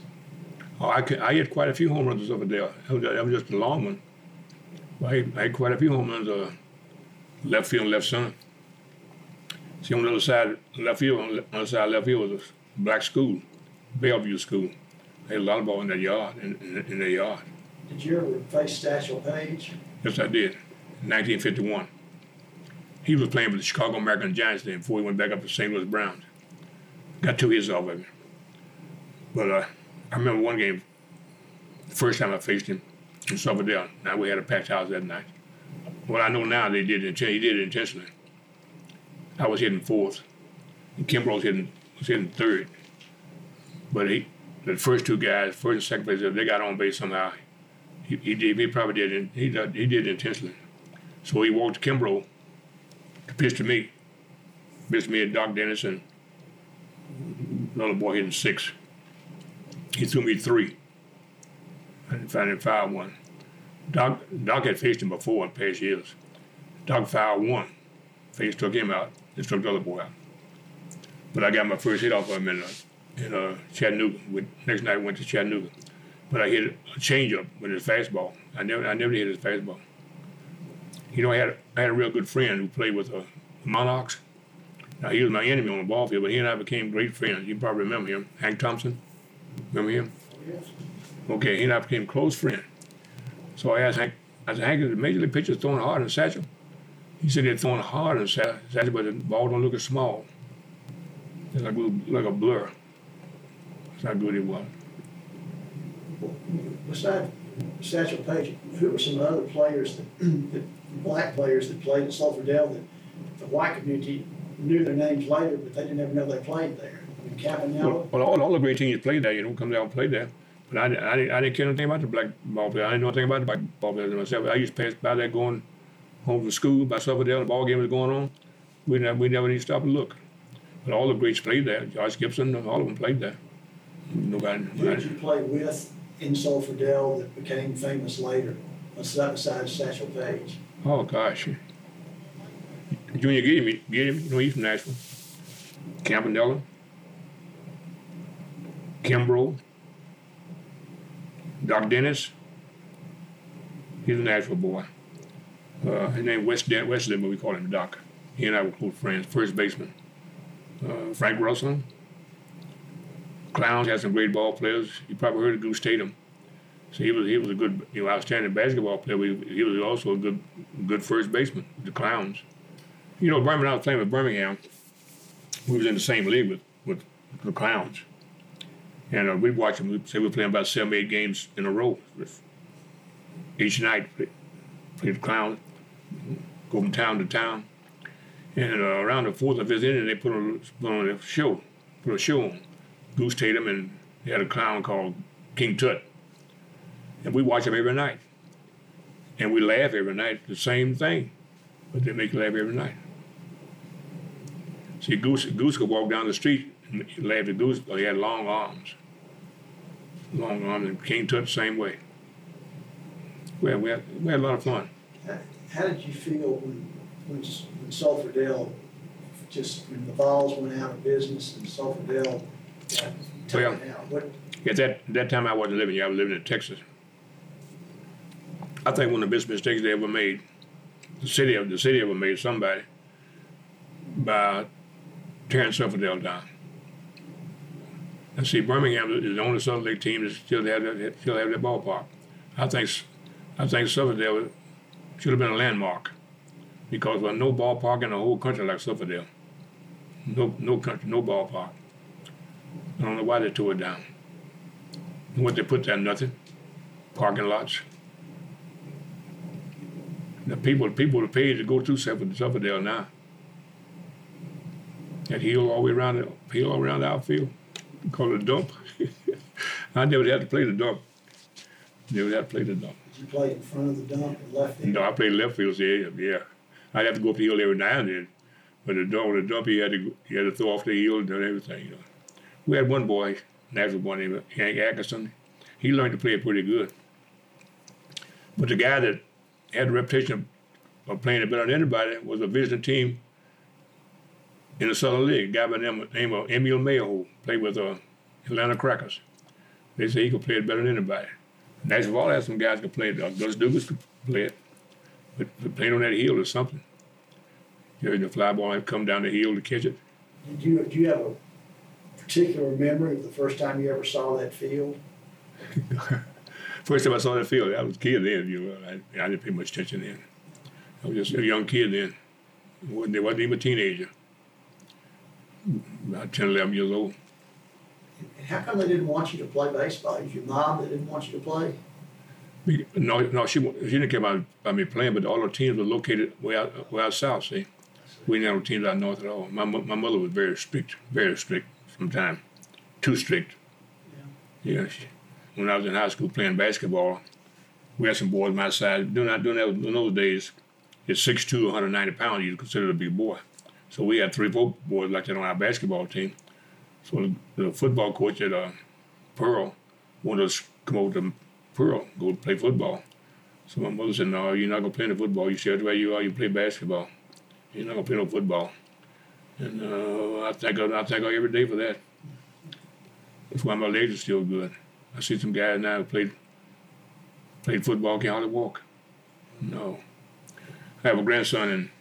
Oh, I, could, I hit quite a few home runs in Sulphur Dell. That was just a long one. I, I hit quite a few home runs, uh, left field and left center. See, on the other side, left field, on the other side, left field was a black school, Bellevue School. They had a lot of ball in their yard, in, in, in their yard. Did you ever face Satchel Paige? Yes, I did, in nineteen fifty-one. He was playing for the Chicago American Giants then before he went back up to Saint Louis Browns. Got two hits off of him. But uh, I remember one game, the first time I faced him in Sulphur Dell. Now, we had a packed house that night. Well, I know now they did it, he did it intentionally. I was hitting fourth, and Kimbrough was hitting, was hitting third. But he, the first two guys, first and second place, they got on base somehow. He, he did, he probably did, he did, he did intentionally. So he walked Kimbrough to pitch to me, pitched me at Doc Dennis, and another boy hitting six. He threw me three. I didn't find him foul one. Doc, Doc had faced him before in past years. Doc fouled one. Face took him out. They took the other boy out. But I got my first hit off of him in, uh, in uh, Chattanooga. We, next night I went to Chattanooga. But I hit a changeup with his fastball. I never I never hit his fastball. You know, I had a, I had a real good friend who played with uh, the Monarchs. Now, he was my enemy on the ball field, but he and I became great friends. You probably remember him, Hank Thompson. Remember him? Yes. Okay, he and I became close friends. So I asked Hank, I said, Hank, is the major league pitcher throwing hard in the satchel? He said they're throwing hard on Saturday, but the ball don't look as small. It's like, like a blur. That's how good it was. Well, besides Satchel Paige, who were some of the other players, that, the black players that played at Sulphur Dell that the white community knew their names later, but they didn't ever know they played there? I mean, Campagnolo? Well, well all, all the great teams played there, you know, come down and played there. But I, I, I didn't care anything about the black ball player. I didn't know anything about the black ball players myself. I used to pass by there going home from school, by Sulphur Dell, the ball game was going on. We never, we never need to stop and look. But all the greats played there. Josh Gibson, all of them played there. Nobody. Who did you play with in Sulphur Dell that became famous later, besides Satchel Paige? Oh gosh, Junior Gideon, Gideon, you know he's from Nashville. Campanella, Kimbrough, Doc Dennis. He's a Nashville boy. Uh, his name West Dan- Wesley, but we called him Doc. He and I were close friends. First baseman, uh, Frank Russell. Clowns had some great ball players. You probably heard of Goose Tatum. So he was he was a good, you know, outstanding basketball player. We, he was also a good good first baseman. The Clowns. You know, Birmingham. I was playing with Birmingham. We was in the same league with, with the Clowns, and uh, we'd watch them. We'd say we were playing about seven, eight games in a row. Each night, played the Clowns. Go from town to town, and uh, around the fourth or fifth inning, they put on, put on a show, put a show on Goose Tatum, and they had a clown called King Tut, and we watch them every night, and we laugh every night, the same thing, but they make you laugh every night. See, Goose Goose could walk down the street and laugh at Goose, but he had long arms, long arms, and King Tut the same way. Well, we had, we had a lot of fun. How did you feel when, when, when Sulphur Dell, just when the balls went out of business and Sulphur Dell got taken well, out? What? At that that time I wasn't living here. I was living in Texas. I think one of the best mistakes they ever made, the city the city ever made somebody by tearing Sulphur Dell down. And see, Birmingham is the only Southern League team that still have that still have that ballpark. I think I think Sulphur Dell should have been a landmark. because there was no ballpark in the whole country like Sulphur Dell. No, no country, no ballpark. I don't know why they tore it down. What they put there, nothing. Parking lots. The people, people are paid to go through Sulphur Dell now. That hill all the way around the hill all around the outfield, called the dump. I never had to play the dump. Never had to play the dump. Did you play in front of the dump and left field? No, I played left field. So yeah, yeah. I'd have to go up the hill every now and then, but the dump, the dump, you had to you had to throw off the hill and do everything. You know, we had one boy, Nashville boy named Hank Atkinson. He learned to play pretty good. But the guy that had the reputation of playing it better than anybody was a visiting team in the Southern League. A guy by the name of Emil Mayo played with uh, Atlanta Crackers. They say he could play it better than anybody. Nashville all had some guys could play it. Gus Dugas could play it. But playing on that hill or something. You know, the fly ball had come down the hill to catch it. Did you, do you have a particular memory of the first time you ever saw that field? First time I saw that field, I was a kid then. You know, I, I didn't pay much attention then. I was just a young kid then. I wasn't, I wasn't even a teenager. About ten, eleven years old. And how come they didn't want you to play baseball? Is your mom that didn't want you to play? No, no, she, she didn't care about, about me playing, but all the teams were located way out, way out south, see? We didn't have no teams out north at all. My, my mother was very strict, very strict sometimes. Too strict. Yeah. Yeah she, when I was in high school playing basketball, we had some boys my size. Doing that, doing that in those days, it's six two, one hundred ninety pounds, you'd consider a big boy. So we had three, four boys like that on our basketball team. So the, the football coach at uh, Pearl wanted us to come over to Pearl, go play football. So my mother said, no, you're not going to play no football. You see the way you are, you play basketball. You're not going to play no football. And uh, I thank her, I thank her every day for that. That's why my legs are still good. I see some guys now who played, played football, can't hardly walk. No. I have a grandson in,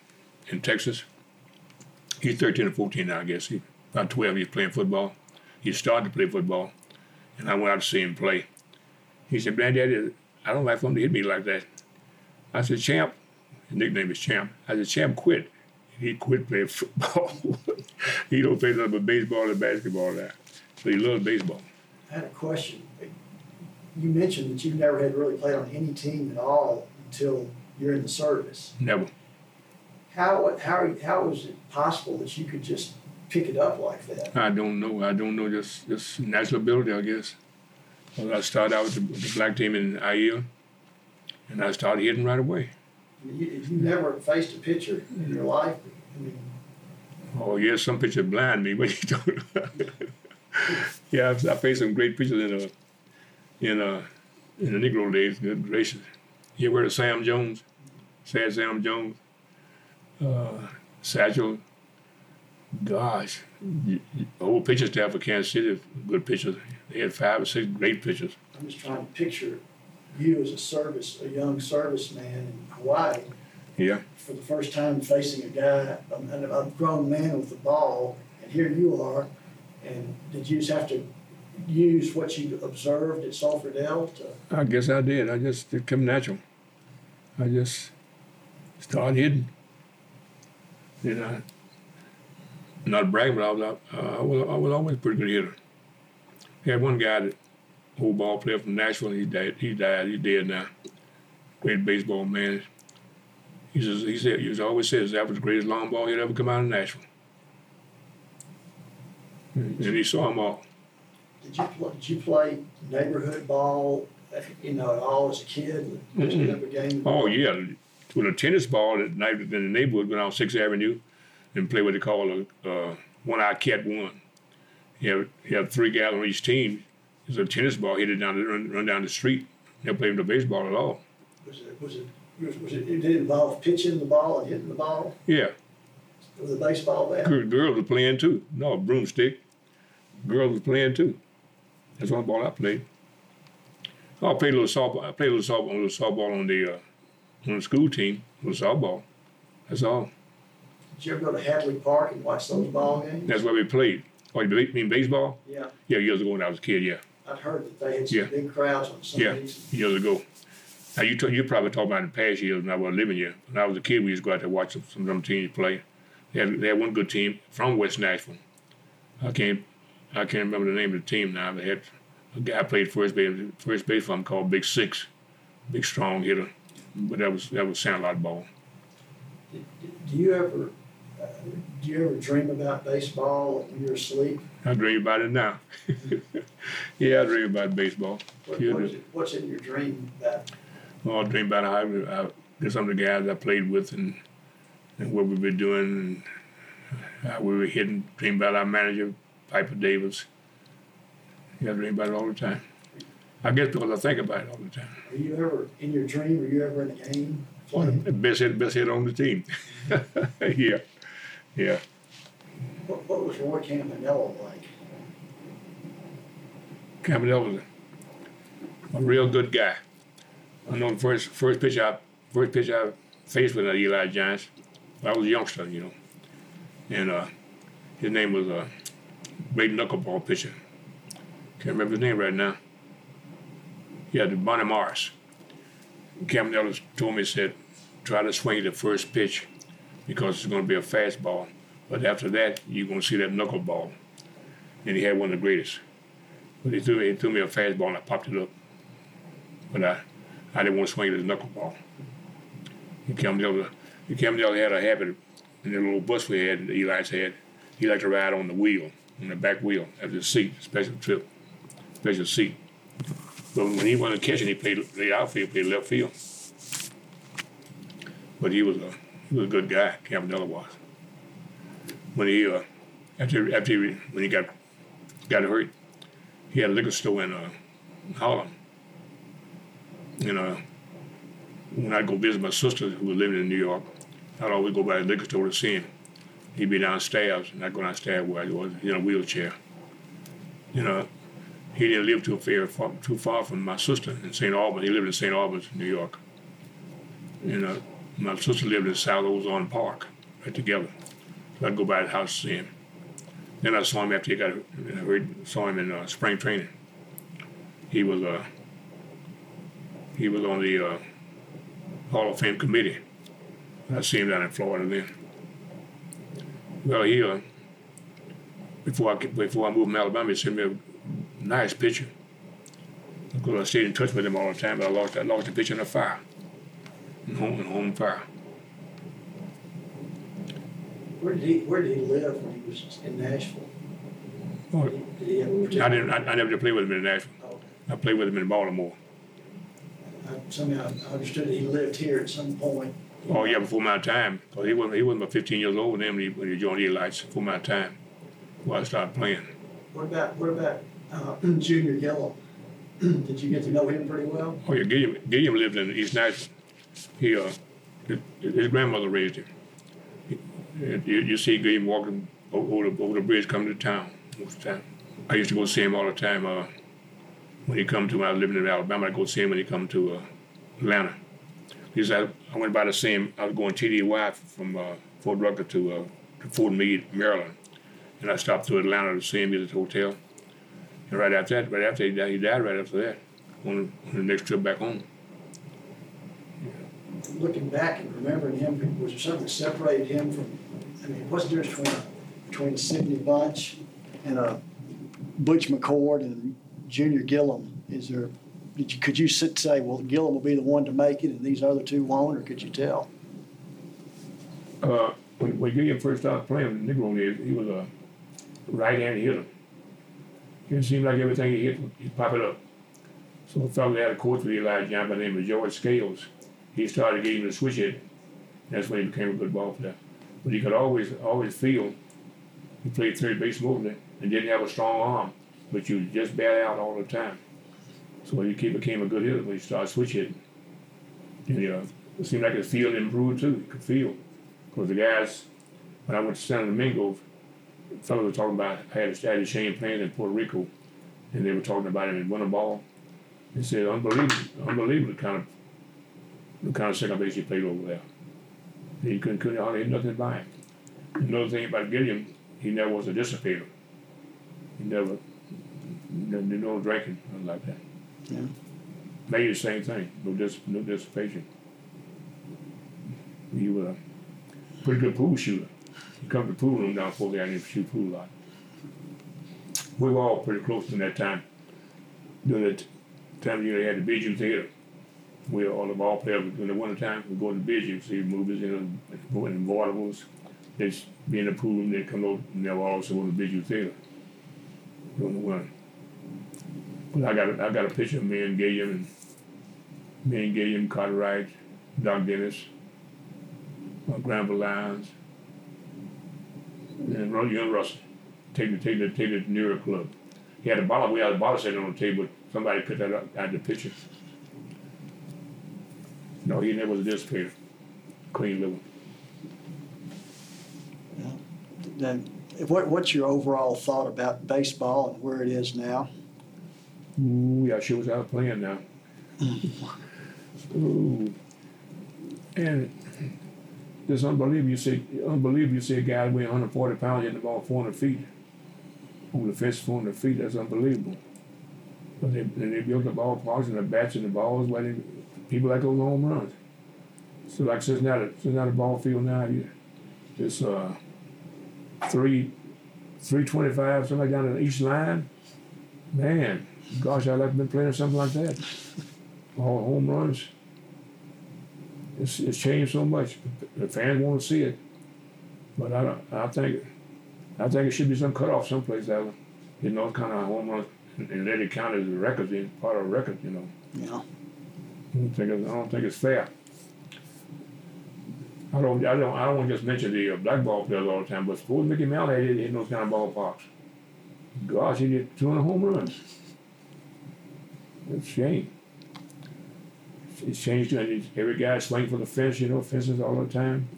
in Texas. He's thirteen or fourteen now, I guess. He, about twelve, he's playing football. He started to play football, and I went out to see him play. He said, "Granddaddy, I don't like for him to hit me like that." I said, "Champ," his nickname is Champ. I said, "Champ, quit." And he quit playing football. He don't play nothing but baseball and basketball now. So he loves baseball. I had a question. You mentioned that you never had really played on any team at all until you're in the service. Never. How how how is it possible that you could just pick it up like that? I don't know. I don't know. Just just natural ability, I guess. Well, I started out with the, with the black team in Iowa, and I started hitting right away. You, you never faced a pitcher in your life. I mean, oh yes, some pitcher blind me. What are you talking about? Yeah, I, I faced some great pitchers in a in a in the Negro Leagues. Good gracious! You heard of Sam Jones? Sad Sam Jones. Uh, Satchel, gosh, the whole pitching staff of Kansas City, good pitchers. They had five or six great pitchers. I'm just trying to picture you as a service, a young serviceman in Hawaii. Yeah. For the first time facing a guy, a, a grown man with the ball, and here you are. And did you just have to use what you observed at Sulphur Dell? To... I guess I did. I just, it came natural. I just started hitting. You know, not bragging, but I was, uh, I was I was always a pretty good hitter. We had one guy, that old ball player from Nashville, he died. He died. He's dead now. Great baseball man. He says he said he always says that was the greatest long ball he'd ever come out of Nashville. And he saw them all. Did you play, did you play neighborhood ball, you know, at all as a kid? Did you have a game? Oh yeah. With a tennis ball at night in the neighborhood, went on sixth Avenue and played what they call a uh, one-eye cat one. You have, you have three guys on each team. There's a tennis ball hit it down the, run, run down the street. They played no baseball at all. Was it was it was, was it did it involve pitching the ball and hitting the ball? Yeah. Was the baseball bat? Girls were playing too. No, broomstick. Girls were playing too. That's one ball I played. I played a little softball. I played a little softball, a little softball on the. Uh, on the school team, it was softball. That's all. Did you ever go to Hadley Park and watch those ball games? That's where we played. Oh, you mean baseball? Yeah. Yeah, years ago when I was a kid, yeah. I'd heard that they had some yeah. big crowds on Sundays. Yeah, years ago. Now, you t- you probably talked about in past years when I was living here. When I was a kid, we used to go out there and watch some, some of them teams play. They had, they had one good team from West Nashville. I can't I can't remember the name of the team now. They had a guy played first base first base for him called Big Six, big strong hitter. But that was that was sandlot ball. Do, do you ever uh, do you ever dream about baseball in your sleep? I dream about it now. Yeah, I dream about baseball. What, what's, it, what's in your dream about? Well, I dream about how I, I, some of the guys I played with and, and what we were doing and how we were hitting. Dream about our manager, Piper Davis. Yeah, I dream about it all the time. I guess because I think about it all the time. Are you ever in your dream? Are you ever in a game? Well, the best hit, best hit on the team. yeah, yeah. What, what was Roy Campanella like? Campanella was a, a real good guy. I know the first first pitch I first pitch I faced with the Eli Giants. I was a youngster, you know, and uh, his name was a great knuckleball pitcher. Can't remember his name right now. Yeah, the Bonnie Morris. Campanella told me, said, try to swing the first pitch because it's going to be a fastball. But after that, you're going to see that knuckleball. And he had one of the greatest. But he threw me, he threw me a fastball and I popped it up. But I, I didn't want to swing at his knuckleball. And Campanella, Campanella had a habit in the little bus we had, that Eli's had, he liked to ride on the wheel, on the back wheel, after the seat, special trip, special seat. But when he wasn't catching, he played the outfield, played left field. But he was a he was a good guy. Campanella was. When he uh, after after he, when he got got hurt, he had a liquor store in uh, Harlem. And uh, when I'd go visit my sister who was living in New York, I'd always go by the liquor store to see him. He'd be downstairs, and I'd go downstairs where I was in a wheelchair. You know. He didn't live too far, too far from my sister in Saint Albans. He lived in Saint Albans, New York. And uh, my sister lived in South Ozone Park, right together. So I'd go by his house to see him. Then I saw him after he got hurt. Saw him in uh, spring training. He was uh, he was on the uh, Hall of Fame committee. I see him down in Florida then. Well, he uh, before I before I moved to Alabama, he sent me a nice pitcher. Because I stayed in touch with him all the time, but I lost I lost the pitcher in a fire. In home in home fire. Where did he where did he live when he was in Nashville? Oh, did he, did he have a I didn't I, I never did play with him in Nashville. Oh, okay. I played with him in Baltimore. I, somehow I understood that he lived here at some point. Oh know. Yeah, before my time. Because he wasn't he wasn't about fifteen years old then when he, when he joined the Elites, before my time. Before I started playing. What about what about Uh, Junior Gillum? Did you get to know him pretty well? Oh yeah, Gilliam, Gilliam lived in East Nashville. He, uh, his, his grandmother raised him. He, you, you see Gilliam walking over the, over the bridge, coming to town most of the time. I used to go see him all the time. Uh, when he come to, when I was living in Alabama, I'd go see him when he come to uh, Atlanta. Because I, I went by to see him. I was going T D Y from uh, Fort Rucker to, uh, to Fort Meade, Maryland, and I stopped through Atlanta to see him at his hotel. And right after that, right after he died, he died right after that, on the, on the next trip back home. Looking back and remembering him, was there something that separated him from, I mean, what's the difference between, between Sidney Bunch and a Butch McCord and Junior Gillum? Is there, did you, could you sit, say, well, Gillum will be the one to make it and these other two won't, or could you tell? Uh, when, when Gilliam first started playing the Negro League, he was a right-handed hitter. It seemed like everything he hit, he'd pop it up. So a fellow had a coach with Eli Giants by the name of George Scales. He started getting him to switch hit. That's when he became a good ball player. But he could always, always field. He played third base movement and didn't have a strong arm, but you just bat out all the time. So he became a good hitter when he started switch hitting. And uh, it seemed like his field improved too. He could field. Because the guys, when I went to San Domingo, fellows were talking about, I had a Shane playing in Puerto Rico, and they were talking about him in winter ball. They said, unbelievable, unbelievable the kind of the kind of second base he played over there. He couldn't, couldn't hardly hit nothing by him. Another thing about Gilliam, he never was a dissipator. He never, no, no drinking, nothing like that. Yeah. They did the same thing. No, dis- no dissipation. He was a pretty good pool shooter. You come to the pool room down four guys and shoot pool a lot. We were all pretty close in that time. During that time, you know, they had the Bijou Theater, where all the ball players, during the winter time, would go to the Bijou, see movies, you know, in the waterways. They'd be in the pool room, they'd come over, and they would also go to the Bijou Theater during the winter. But I got a, I got a picture of me and Gilliam, and me and Gilliam, Cartwright, Doc Dennis, my grandpa Lyons, and young Russell. Take the, take the, take the Nero Club. He had a bottle, we had a bottle sitting on the table. Somebody put that up out the picture. No, he never was a dissipator. Clean living. Well, then, what, what's your overall thought about baseball and where it is now? Ooh, yeah, sure was out playing now. Ooh. And it's unbelievable. You see, unbelievable. You see a guy weighing one hundred forty pounds hitting the ball four hundred feet. On the fence, four hundred feet. That's unbelievable. But they, and they built the ballparks and the bats and the balls. Where they, people like those home runs. So like, so it's not a, it's not a ball field now either. It's uh, three, three twenty-five. Somebody down in each line. Man. Gosh, I'd like to been playing something like that. All home runs. It's, it's changed so much. The fans want to see it, but I don't. I think, I think it should be some cutoff someplace that, you know, kind of home runs and let it count as a record, being part of a record, you know. Yeah. I don't think it's, I don't think it's fair. I don't. I don't. I don't want to just mention the uh, black ball players all the time, but suppose Mickey Mouse had hit those kind of ballparks. Gosh, he did two hundred home runs. It's a shame. It's changed. Every guy swing for the fence, you know, fences all the time.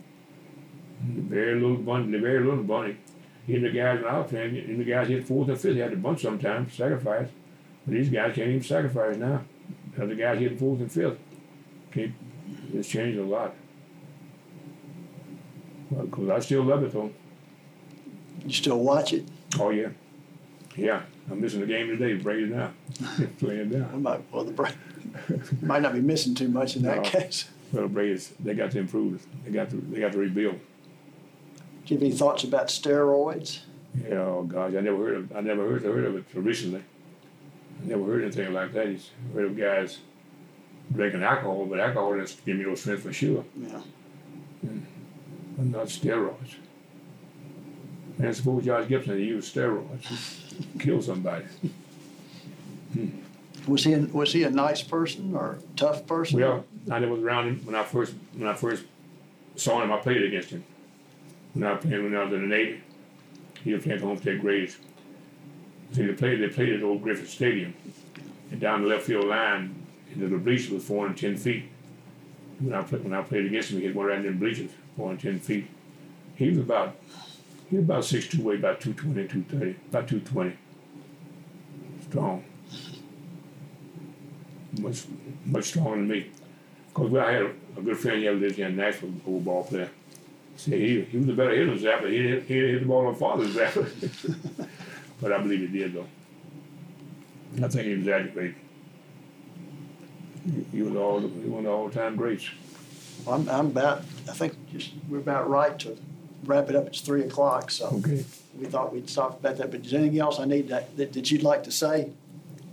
The very little bunny, the very little bunny. Even the guys in our plan, even the guys hit fourth and fifth, they had to bunt sometimes, sacrifice. But these guys can't even sacrifice now. The other guys hit fourth and fifth. Can't, it's changed a lot. Because well, I still love it, though. You still watch it? Oh, yeah. Yeah. I'm missing the game today. Break it down. Play it down. I might, well, the break, might not be missing too much in no, that case. Well, break is, they got to improve. They got to they got to rebuild. Do you have any thoughts about steroids? Yeah, oh gosh, I never heard of I never heard, heard of it recently. I never heard anything like that. It's, I heard of guys drinking alcohol, but alcohol doesn't give me no strength for sure. Yeah. And, but not steroids. And suppose Josh Gibson used steroids. Kill somebody. Hmm. Was he a, was he a nice person or a tough person? Well, I was around him when I first when I first saw him. I played against him when I played when I was in the Navy. He was playing for Homestead Grays. See, they played they played at Old Griffith Stadium, and down the left field line, into the bleachers was four and ten feet. When I played when I played against him, he hit one right in the bleachers, four and ten feet. He was about. He was about six two, weighed about two twenty, two thirty, about two twenty. Strong. Much, much stronger than me. Because I had a, a good friend here lived in Nashville, old ball player. See, he, he was a better hitter than Zapp. He didn't hit the ball on Father's Zapp. But I believe he did, though. I think he exaggerated. He, he was all, he one of the all-time greats. Well, I'm, I'm about, I think just, we're about right to wrap it up. It's three o'clock, so okay. We thought we'd talk about that. But is there anything else I need that, that, that you'd like to say?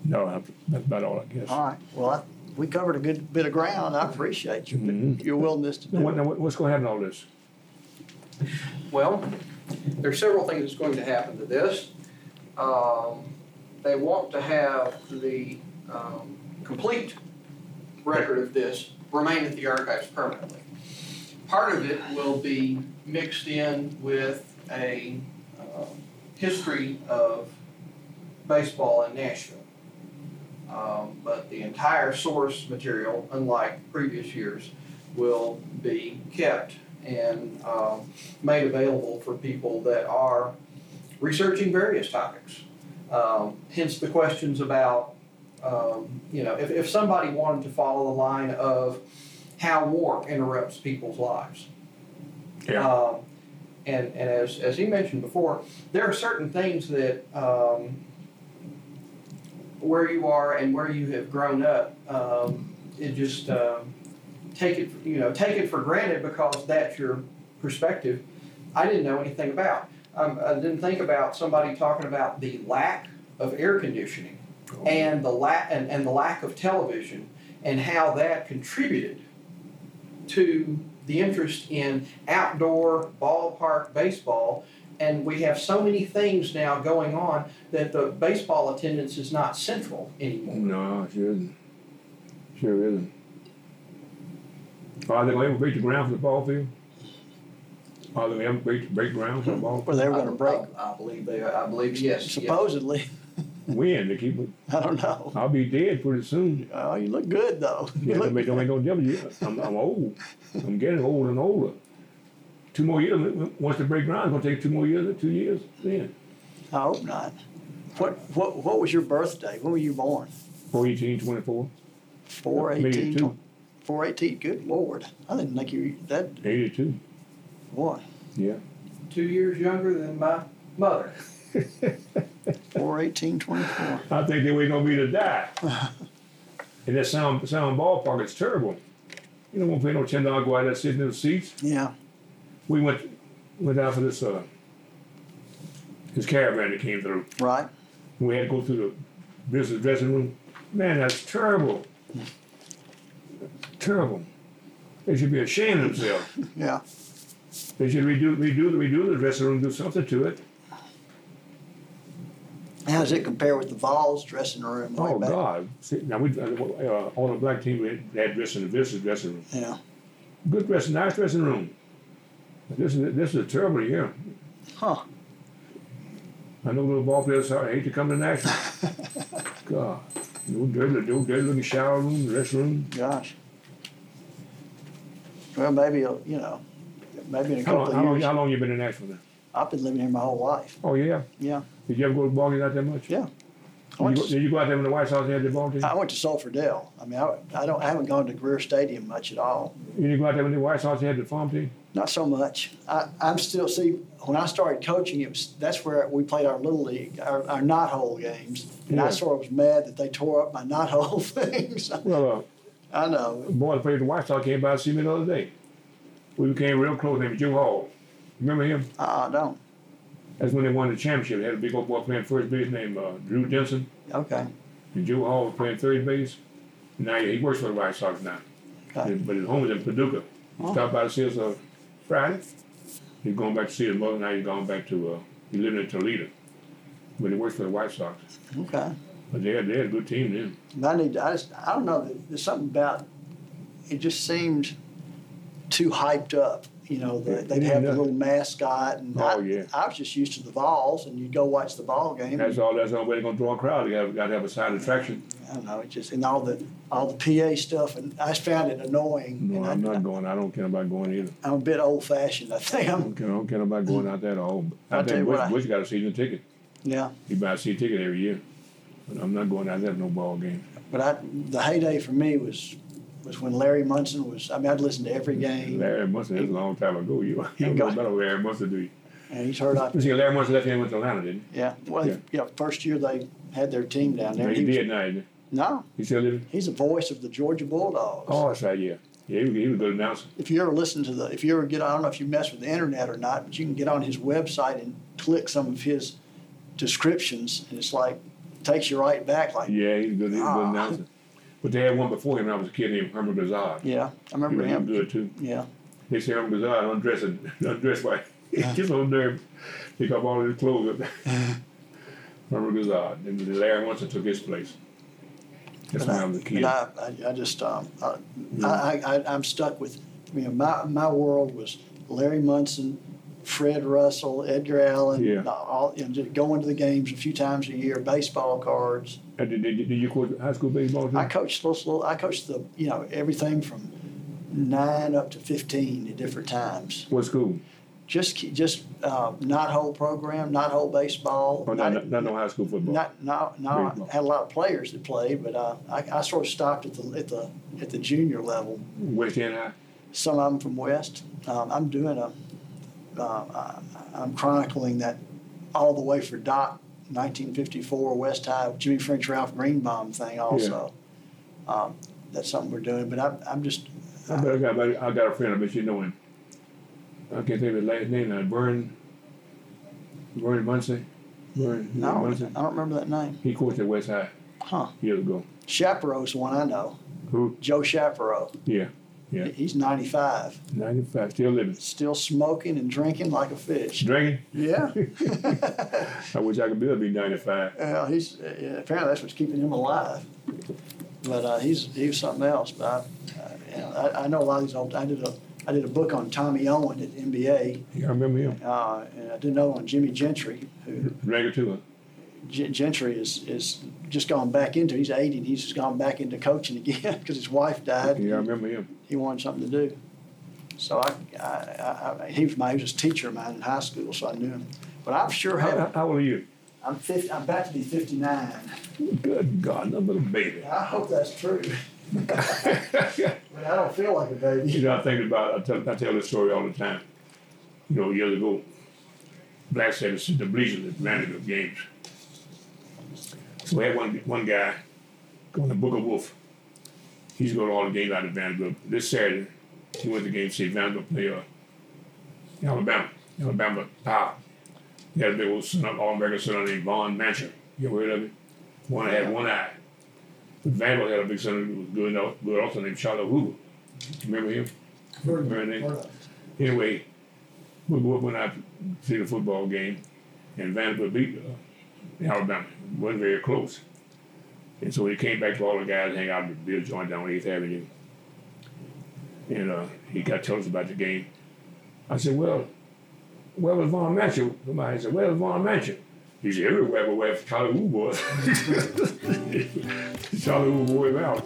No, that's about all, I guess. All right. Well, I, we covered a good bit of ground. I appreciate your mm-hmm. your willingness to do now, what, now, what's going to happen to all this? Well, there's several things that's going to happen to this. Um, they want to have the um, complete record of this remain at the archives permanently. Part of it will be mixed in with a uh, history of baseball in Nashville. Um, but the entire source material, unlike previous years, will be kept and uh, made available for people that are researching various topics. Um, hence the questions about, um, you know, if, if somebody wanted to follow the line of how war interrupts people's lives. Yeah. Um, and and as, as he mentioned before, there are certain things that um, where you are and where you have grown up, um, it just uh, take it you know take it for granted because that's your perspective. I didn't know anything about. Um, I didn't think about somebody talking about the lack of air conditioning oh. and the la and, and the lack of television and how that contributed to the interest in outdoor ballpark baseball. And we have so many things now going on that the baseball attendance is not central anymore. No, it sure isn't. Sure isn't. Are they going to break the ground for the ball field? Are they ever break break ground for the ball? Well, they're going to break. I, I believe they. Are. I believe yes. Supposedly. Yes. When they keep it. I don't know. I'll be dead pretty soon. Oh, you look good though. Yeah, don't make no difference. I'm, I'm old. I'm getting older and older. Two more years. Once they break ground, it's going to take two more years. Two years. Then. I hope not. What what what was your birthday? When were you born? Four eighteen twenty four. Four eighteen. Eighty two. Four eighteen. Good Lord! I didn't think you that. Eighty two. Boy. Yeah. Two years younger than my mother. four eighteen twenty-four. I think they were going to be to die. And that sound, sound ballpark is terrible. You don't want to pay no ten dollars go out there sitting in the seats. Yeah. We went went out for this uh, this caravan that came through. Right. We had to go through the business dressing room. Man, that's terrible. Terrible. They should be ashamed of themselves. Yeah. They should redo, redo, redo the dressing room, do something to it. How does it compare with the Vols dressing room? Oh, way back? God. See, now, we, uh, on the black team, we had, had dressing room. This is dressing room. Yeah. Good dressing, nice dressing room. This is this is a terrible year. Huh. I know little ball players I hate to come to Nashville. God. No dirty, no dirty looking shower room, dressing room. Gosh. Well, maybe, you know. Maybe in a couple how long, of years. How long, how long you been in Nashville then? I've been living here my whole life. Oh, yeah? Yeah. Did you ever go to ball games out there much? Yeah. Did you, to, did you go out there when the White Sox had the ball team? I went to Sulphur Dell. I mean, I, I, don't, I haven't gone to Greer Stadium much at all. You didn't go out there when the White Sox had the farm team? Not so much. I, I'm still, see, when I started coaching, it was that's where we played our Little League, our, our knot hole games. And yeah. I sort of was mad that they tore up my knot hole things. Well, uh, I know. The boy that played the White Sox came by to see me the other day. We became real close. Name was Joe Hall. Remember him? Uh, I don't. That's when they won the championship. They had a big old boy playing first base named uh, Drew Denson. Okay. And Joe Hall was playing third base. Now he works for the White Sox now. Okay. But his home is in Paducah. Oh. Stopped by to see us uh, Friday. He's going back to see his mother. Now he's going back to, uh, he lived in Toledo. But he works for the White Sox. Okay. But they had, they had a good team then. And I need to, I just, I don't know, there's something about, it just seemed too hyped up, you know. The, they'd have the little mascot, and oh, I, yeah. I was just used to the Vols, and you'd go watch the ball game. That's all. That's the only way they're gonna draw a crowd. You got to have a side attraction. I don't know. It just and all the all the P A stuff, and I just found it annoying. No, and I'm I, not going. I don't care about going either. I'm a bit old fashioned. I think I'm. I don't care, I don't care about going out there at all. I think Bush got a season ticket. Yeah. He buys a season ticket every year, but I'm not going out there to no ball game. But I, the heyday for me was. was when Larry Munson was, I mean, I'd listen to every game. Larry Munson, that's a long time ago. You don't know about Larry Munson, do you? And he's heard of. See, Larry Munson left him with Atlanta, didn't he? Yeah. Well, yeah. yeah, first year they had their team down there. No, he, he did not, didn't he? No. He still did? He's the voice of the Georgia Bulldogs. Oh, that's right, yeah. Yeah, he, he was a good announcer. If you ever listen to the, if you ever get, I don't know if you mess with the internet or not, but you can get on his website and click some of his descriptions, and it's like, takes you right back. Like, yeah, he's a good, he's a good announcer. But they had one before him when I was a kid named Herman Gazzard. Yeah, I remember him. He was good, too. Yeah. They say Herman Gazzard undressed, undressed by his own nerve. Pick up all his clothes up there. Herman Gazzard. And Larry Munson took his place. That's when I, I was a kid. And I, I, I just, um, I, yeah. I, I, I'm stuck with, you know, my, my world was Larry Munson, Fred Russell, Edgar Allen, yeah. all, and just going to the games a few times a year, baseball cards. And did, did, did you coach high school baseball too? I coached little, I coached the you know everything from nine up to fifteen at different times. What school? Just just uh, not whole program, not whole baseball. Oh, not, not, not no high school football. Not no no. I had a lot of players that played, but uh, I I sort of stopped at the at the at the junior level. West End High. Some of them from West. Um, I'm doing a. Uh, I, I'm chronicling that all the way for Doc nineteen fifty-four West High Jimmy French Ralph Greenbaum thing also. Yeah. Um, that's something we're doing, but I, I'm just. I, I, got, I got a friend. I bet you know him. I can't think of his last name now. Vern. Vern Muncy. Vern, no, Muncy. I don't remember that name. He coached at West High. Huh. Years ago. Chaparro's one I know. Who? Joe Chaparro. Yeah. Yeah. He's ninety-five. ninety-five, still living. Still smoking and drinking like a fish. Drinking? Yeah. I wish I could be, be ninety-five. Well, he's, yeah, apparently that's what's keeping him alive. But uh, he's he was something else. But I, I, you know, I, I know a lot of these old. I did a I did a book on Tommy Owen at N B A. Yeah, I remember him. Uh, and I did another one on Jimmy Gentry, who. Regular too. Gentry is is just gone back into. He's eighty, and he's just gone back into coaching again because his wife died. Yeah, I remember him. He wanted something to do, so I, I, I he was my he was a teacher of mine in high school, so I knew him. But I'm sure. How, how old are you? I'm fifty. I'm about to be fifty-nine. Good God, a little baby. I hope that's true. But I don't feel like a baby. You know, I think about. I tell I tell this story all the time. You know, years ago, Black Sabbath the Bleachers at Nashville games. So we had one one guy going to Booker Wolf. He used to go to all the games out of Vanderbilt. This Saturday, he went to the game to see Vanderbilt play uh, Alabama. Alabama Power. He had a big old son up, all-American son named Vaughn Mancher. You ever heard of him? One that had one eye. But Vanderbilt had a big son who was good, good also named Charlie Hoover. Remember him? Remember his name? Anyway, Booker Wolf went out to see the football game, and Vanderbilt beat uh, Alabama. It wasn't very close. And so he came back to all the guys hang out with Bill Jordan down on eighth Avenue. And uh, he got to tell us about the game. I said, well, where was Vaughn Mancher? Somebody said, where was Vaughn Mancher? He said, everywhere but where Charlie Woo was. Charlie Woo wore him out.